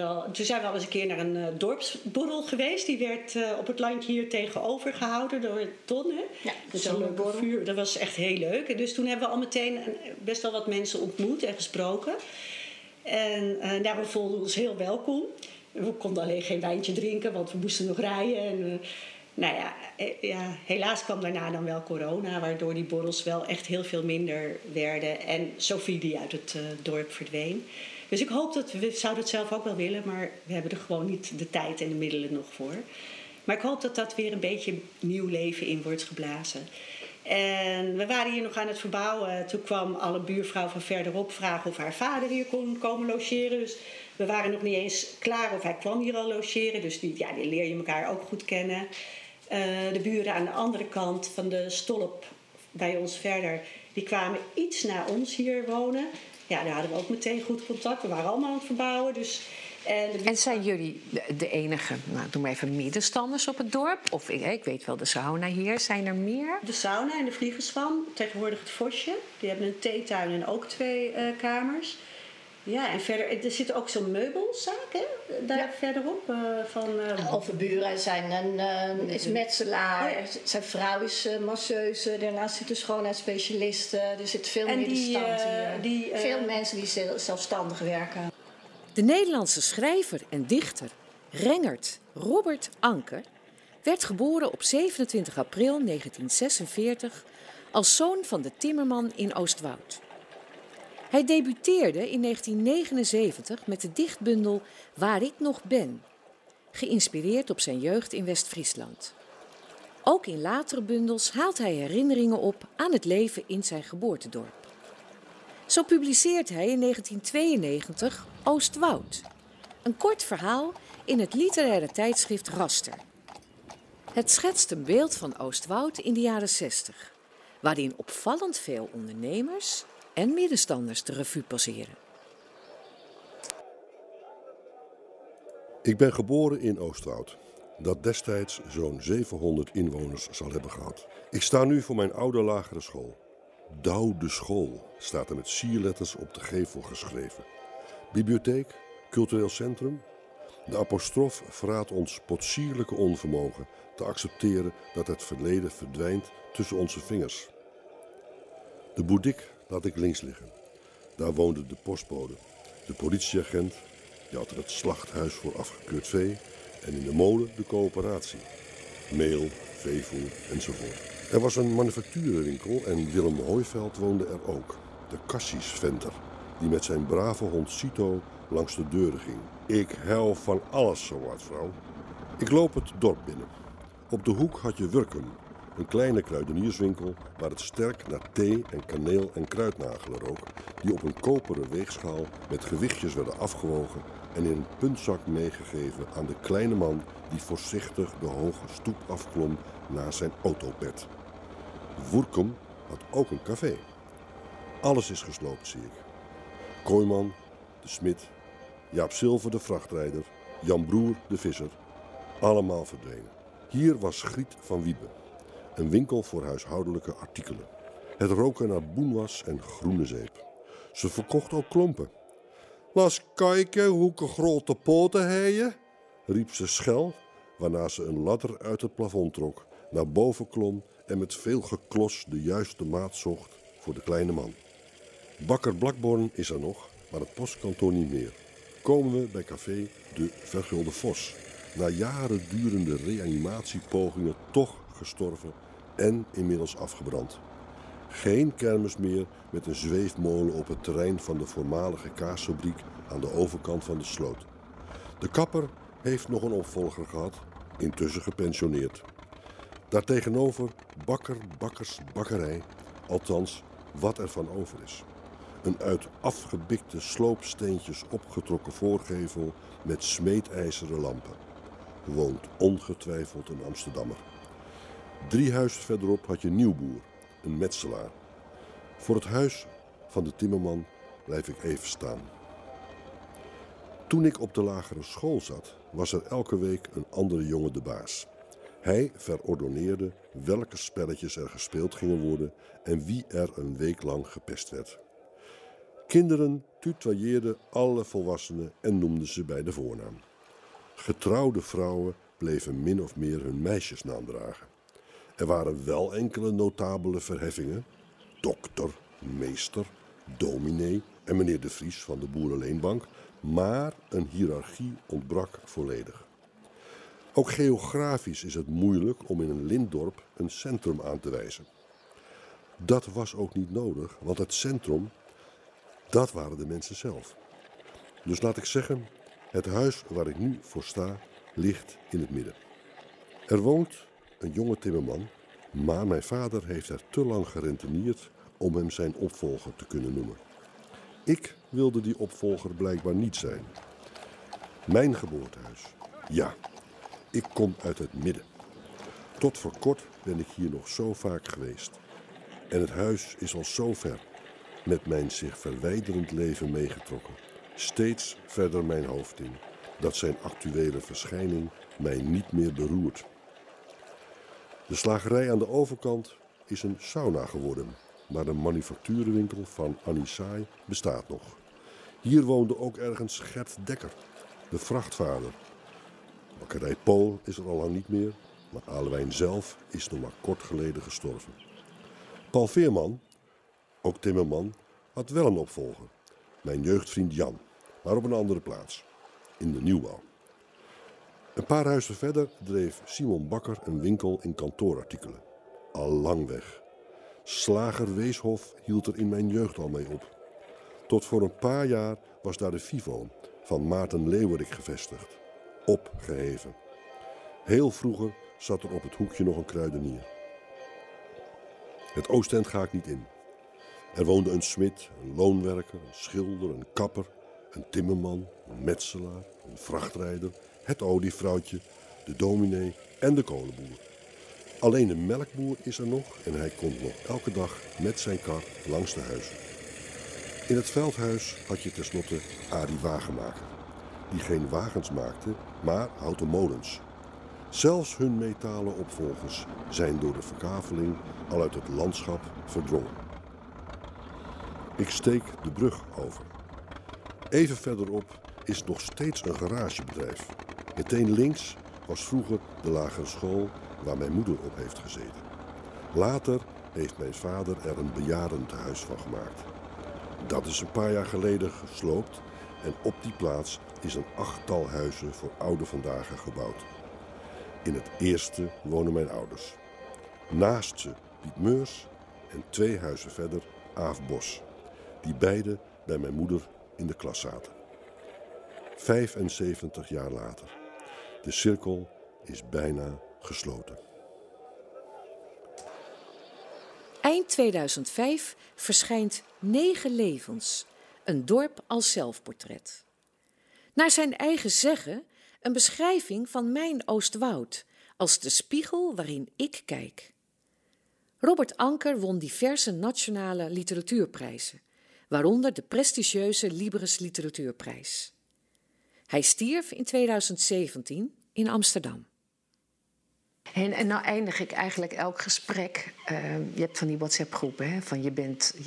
we al eens een keer naar een dorpsborrel geweest. Die werd op het landje hier tegenover gehouden door Ton. Ja, dus dat was echt heel leuk. En dus toen hebben we al meteen best wel wat mensen ontmoet en gesproken. En we voelden ons heel welkom. We konden alleen geen wijntje drinken, want we moesten nog rijden. En, helaas kwam daarna dan wel corona, waardoor die borrels wel echt heel veel minder werden. En Sophie die uit het dorp verdween. Dus ik hoop dat we zouden het zelf ook wel willen, maar we hebben er gewoon niet de tijd en de middelen nog voor. Maar ik hoop dat dat weer een beetje nieuw leven in wordt geblazen. En we waren hier nog aan het verbouwen. Toen kwam al een buurvrouw van verderop vragen of haar vader hier kon komen logeren. Dus we waren nog niet eens klaar of hij kwam hier al logeren. Dus die leer je elkaar ook goed kennen. De buren aan de andere kant van de stolp bij ons verder, die kwamen iets na ons hier wonen. Ja, daar hadden we ook meteen goed contact. We waren allemaal aan het verbouwen. Dus, en zijn jullie de enige, noem maar even, middenstanders op het dorp? Of ik weet wel, de sauna hier, zijn er meer? De sauna en de vliegenswam, tegenwoordig het Vosje. Die hebben een theetuin en ook 2 kamers. Ja, en verder, er zit ook zo'n meubelzaak, hè? Daar verderop. Overburen zijn is metselaar, zijn vrouw is masseuse, daarnaast zitten schoonheidsspecialisten. Er zit veel middenstand hier. Veel mensen die zelfstandig werken. De Nederlandse schrijver en dichter Rengert Robert Anker werd geboren op 27 april 1946 als zoon van de timmerman in Oostwoud. Hij debuteerde in 1979 met de dichtbundel Waar ik nog ben, geïnspireerd op zijn jeugd in West-Friesland. Ook in latere bundels haalt hij herinneringen op aan het leven in zijn geboortedorp. Zo publiceert hij in 1992 Oostwoud, een kort verhaal in het literaire tijdschrift Raster. Het schetst een beeld van Oostwoud in de jaren 60, waarin opvallend veel ondernemers en middenstanders de revue passeren. Ik ben geboren in Oostwoud, dat destijds zo'n 700 inwoners zal hebben gehad. Ik sta nu voor mijn oude lagere school. Doude School staat er met sierletters op de gevel geschreven. Bibliotheek, cultureel centrum. De apostrof verraadt ons potsierlijke onvermogen te accepteren dat het verleden verdwijnt tussen onze vingers. De boedik laat ik links liggen. Daar woonde de postbode, de politieagent, die had er het slachthuis voor afgekeurd vee en in de molen de coöperatie. Meel, veevoer enzovoort. Er was een manufacturenwinkel en Willem Hooiveld woonde er ook. De Cassiesventer, die met zijn brave hond Cito langs de deuren ging. Ik huil van alles zo hard, vrouw. Ik loop het dorp binnen. Op de hoek had je Wurkum, een kleine kruidenierswinkel waar het sterk naar thee en kaneel en kruidnagelen rook, die op een koperen weegschaal met gewichtjes werden afgewogen en in een puntzak meegegeven aan de kleine man die voorzichtig de hoge stoep afklom naar zijn autobed. Wurkum had ook een café. Alles is gesloopt, zie ik. Kooiman, de smid, Jaap Silver de vrachtrijder, Jan Broer de visser, allemaal verdwenen. Hier was Griet van Wiebe, een winkel voor huishoudelijke artikelen. Het roken naar boenwas en groene zeep. Ze verkocht ook klompen. "Las kijken hoeke grote poten heien," riep ze schel, waarna ze een ladder uit het plafond trok, naar boven klom en met veel geklos de juiste maat zocht voor de kleine man. Bakker Blackborn is er nog, maar het postkantoor niet meer. Komen we bij café De Vergulde Vos. Na jaren durende reanimatiepogingen toch gestorven en inmiddels afgebrand. Geen kermis meer met een zweefmolen op het terrein van de voormalige kaasfabriek aan de overkant van de sloot. De kapper heeft nog een opvolger gehad, intussen gepensioneerd. Daartegenover bakkerij, althans wat er van over is. Een uit afgebikte sloopsteentjes opgetrokken voorgevel met smeedijzeren lampen. Woont ongetwijfeld een Amsterdammer. 3 huizen verderop had je Nieuwboer, een metselaar. Voor het huis van de timmerman blijf ik even staan. Toen ik op de lagere school zat, was er elke week een andere jongen de baas. Hij verordoneerde welke spelletjes er gespeeld gingen worden en wie er een week lang gepest werd. Kinderen tutoyeerden alle volwassenen en noemden ze bij de voornaam. Getrouwde vrouwen bleven min of meer hun meisjesnaam dragen. Er waren wel enkele notabele verheffingen. Dokter, meester, dominee en meneer De Vries van de Boerenleenbank. Maar een hiërarchie ontbrak volledig. Ook geografisch is het moeilijk om in een lintdorp een centrum aan te wijzen. Dat was ook niet nodig, want het centrum, dat waren de mensen zelf. Dus laat ik zeggen, het huis waar ik nu voor sta, ligt in het midden. Er woont een jonge timmerman, maar mijn vader heeft er te lang gerentenierd om hem zijn opvolger te kunnen noemen. Ik wilde die opvolger blijkbaar niet zijn. Mijn geboortehuis, ja, ik kom uit het midden. Tot voor kort ben ik hier nog zo vaak geweest. En het huis is al zo ver, met mijn zich verwijderend leven meegetrokken. Steeds verder mijn hoofd in, dat zijn actuele verschijning mij niet meer beroert. De slagerij aan de overkant is een sauna geworden, maar de manufacturenwinkel van Annie Saai bestaat nog. Hier woonde ook ergens Gert Dekker, de vrachtvader. Bakkerij Pool is er al lang niet meer, maar Alewijn zelf is nog maar kort geleden gestorven. Paul Veerman, ook timmerman, had wel een opvolger. Mijn jeugdvriend Jan, maar op een andere plaats, in de nieuwbouw. Een paar huizen verder dreef Simon Bakker een winkel in kantoorartikelen. Al lang weg. Slager Weeshof hield er in mijn jeugd al mee op. Tot voor een paar jaar was daar de Vivo van Maarten Leeuwerik gevestigd. Opgeheven. Heel vroeger zat er op het hoekje nog een kruidenier. Het Oostend ga ik niet in. Er woonde een smid, een loonwerker, een schilder, een kapper, een timmerman, een metselaar, een vrachtrijder, het olievrouwtje, de dominee en de kolenboer. Alleen de melkboer is er nog en hij komt nog elke dag met zijn kar langs de huizen. In het Veldhuis had je tenslotte Arie Wagenmaker, die geen wagens maakte, maar houten molens. Zelfs hun metalen opvolgers zijn door de verkaveling al uit het landschap verdrongen. Ik steek de brug over. Even verderop is nog steeds een garagebedrijf. Meteen links was vroeger de lagere school waar mijn moeder op heeft gezeten. Later heeft mijn vader er een bejaardentehuis van gemaakt. Dat is een paar jaar geleden gesloopt en op die plaats is een 8-tal huizen voor oude vandaag gebouwd. In het eerste wonen mijn ouders. Naast ze Piet Meurs en 2 huizen verder Aaf Bos, die beide bij mijn moeder in de klas zaten. 75 jaar later. De cirkel is bijna gesloten. Eind 2005 verschijnt 9 levens, een dorp als zelfportret. Naar zijn eigen zeggen een beschrijving van mijn Oostwoud als de spiegel waarin ik kijk. Robert Anker won diverse nationale literatuurprijzen, waaronder de prestigieuze Libris Literatuurprijs. Hij stierf in 2017 in Amsterdam. En nou eindig ik eigenlijk elk gesprek. Je hebt van die WhatsApp-groepen, hè, van je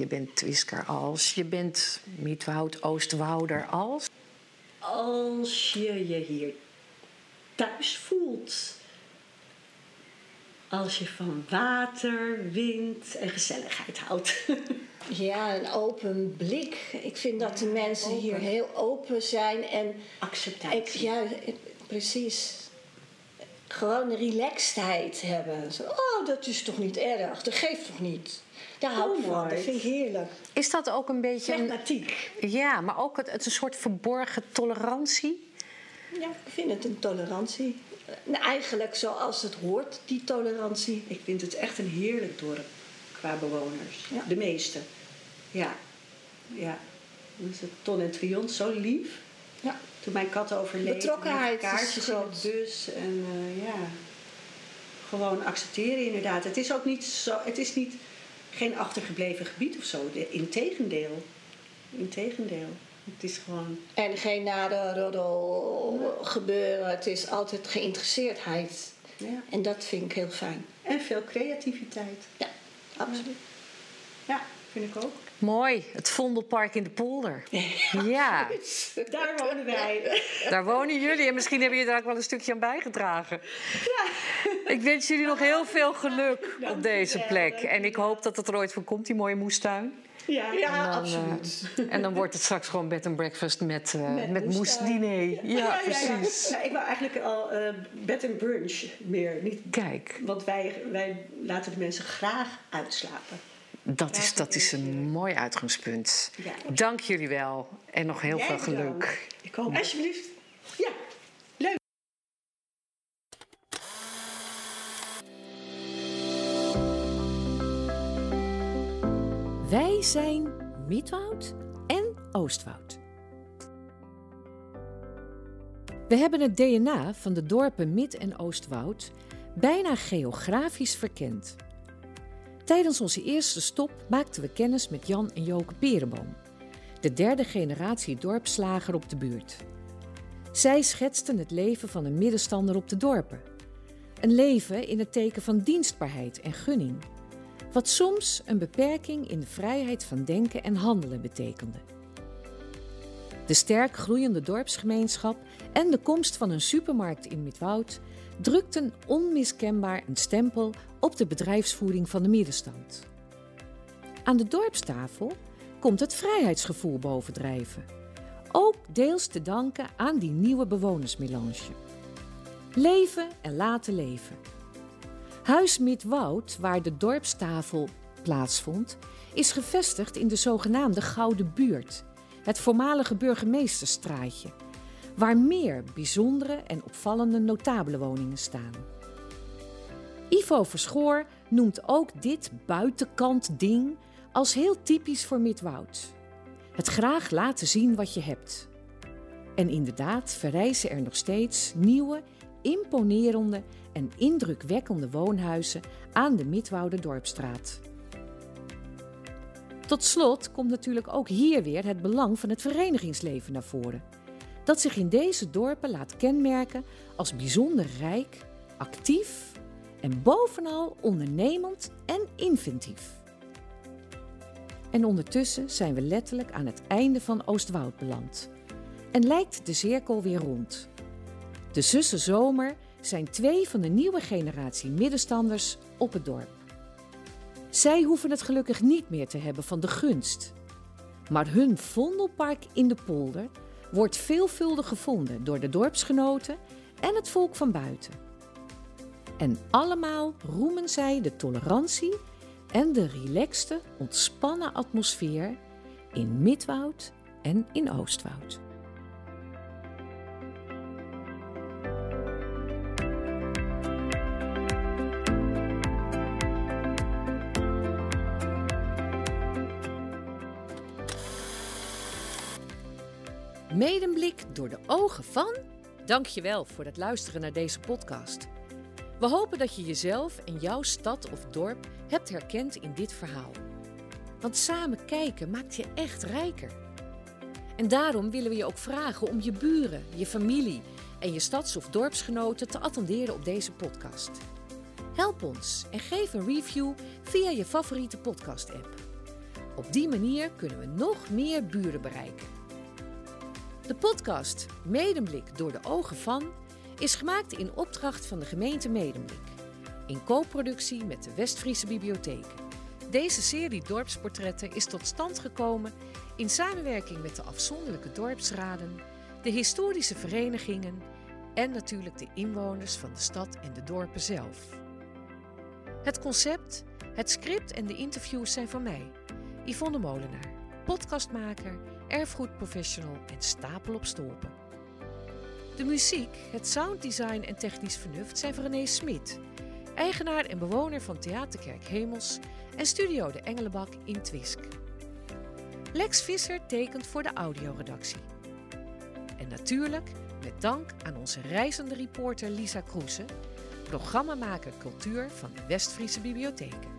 bent Twisker als, je bent Midwoud, Oostwouder als. Als je je hier thuis voelt. Als je van water, wind en gezelligheid houdt. Ja, een open blik. Ik vind dat de mensen hier heel open zijn en acceptatie. Precies. Gewoon een relaxedheid hebben. Zo, oh, dat is toch niet erg? Dat geeft toch niet? Daar hou ik van. Dat vind ik heerlijk. Is dat ook een beetje... Flegmatiek. Ja, maar ook het een soort verborgen tolerantie? Ja, ik vind het een tolerantie. Nou, eigenlijk zoals het hoort, die tolerantie. Ik vind het echt een heerlijk dorp qua bewoners. Ja. De meeste. Ja. Dus het Ton en Trion, zo lief. Ja. Toen mijn kat overleed. Betrokkenheid. Kaartjes in de bus. En gewoon accepteren inderdaad. Het is ook niet zo... Het is niet... Geen achtergebleven gebied of zo. Integendeel. Het is gewoon... En geen roddel gebeuren. Het is altijd geïnteresseerdheid. Ja. En dat vind ik heel fijn. En veel creativiteit. Ja, absoluut. Ja, vind ik ook. Mooi. Het Vondelpark in de polder. Ja. Daar wonen wij. Daar wonen jullie. En misschien hebben jullie daar ook wel een stukje aan bijgedragen. Ja. Ik wens jullie nog heel veel geluk op deze plek. En ik hoop dat het er ooit van komt, die mooie moestuin. Ja, absoluut. En dan wordt het straks gewoon bed and breakfast met moestdiner. Ja, precies. Ja. Nou, ik wou eigenlijk al bed and brunch meer. Niet, kijk. Want wij laten de mensen graag uitslapen. Dat is een mooi uitgangspunt. Ja. Dank jullie wel. En nog heel veel geluk. Ik hoop. Alsjeblieft. Ja. Wij zijn Midwoud en Oostwoud. We hebben het DNA van de dorpen Mid- en Oostwoud bijna geografisch verkend. Tijdens onze eerste stop maakten we kennis met Jan en Joke Peereboom, de 3e generatie dorpsslager op de buurt. Zij schetsten het leven van een middenstander op de dorpen. Een leven in het teken van dienstbaarheid en gunning. Wat soms een beperking in de vrijheid van denken en handelen betekende. De sterk groeiende dorpsgemeenschap en de komst van een supermarkt in Midwoud drukten onmiskenbaar een stempel op de bedrijfsvoering van de middenstand. Aan de dorpstafel komt het vrijheidsgevoel bovendrijven. Ook deels te danken aan die nieuwe bewonersmelange. Leven en laten leven. Huis Midwoud, waar de dorpstafel plaatsvond, is gevestigd in de zogenaamde Gouden Buurt, het voormalige burgemeesterstraatje, waar meer bijzondere en opvallende notabele woningen staan. Ivo Verschoor noemt ook dit buitenkant ding als heel typisch voor Midwoud. Het graag laten zien wat je hebt. En inderdaad verrijzen er nog steeds nieuwe, imponerende en indrukwekkende woonhuizen aan de Midwouder Dorpstraat. Tot slot komt natuurlijk ook hier weer het belang van het verenigingsleven naar voren, dat zich in deze dorpen laat kenmerken als bijzonder rijk actief en bovenal ondernemend en inventief. En ondertussen zijn we letterlijk aan het einde van Oostwoud beland. En lijkt de cirkel weer rond. De zussen Zomer zijn twee van de nieuwe generatie middenstanders op het dorp. Zij hoeven het gelukkig niet meer te hebben van de gunst. Maar hun Vondelpark in de polder wordt veelvuldig gevonden door de dorpsgenoten en het volk van buiten. En allemaal roemen zij de tolerantie en de relaxte, ontspannen atmosfeer in Midwoud en in Oostwoud. Medemblik door de ogen van... Dankjewel voor het luisteren naar deze podcast. We hopen dat je jezelf en jouw stad of dorp hebt herkend in dit verhaal. Want samen kijken maakt je echt rijker. En daarom willen we je ook vragen om je buren, je familie en je stads- of dorpsgenoten te attenderen op deze podcast. Help ons en geef een review via je favoriete podcast-app. Op die manier kunnen we nog meer buren bereiken. De podcast Medemblik door de ogen van is gemaakt in opdracht van de gemeente Medemblik. In co-productie met de Westfriese Bibliotheek. Deze serie dorpsportretten is tot stand gekomen in samenwerking met de afzonderlijke dorpsraden, de historische verenigingen en natuurlijk de inwoners van de stad en de dorpen zelf. Het concept, het script en de interviews zijn van mij, Yvonne Molenaar, podcastmaker, erfgoedprofessional en stapel op stolpen. De muziek, het sounddesign en technisch vernuft zijn van René Smit, eigenaar en bewoner van Theaterkerk Hemels en Studio De Engelenbak in Twisk. Lex Visser tekent voor de audioredactie. En natuurlijk met dank aan onze reizende reporter Lisa Kroese, programmamaker cultuur van de Westfriese Bibliotheken.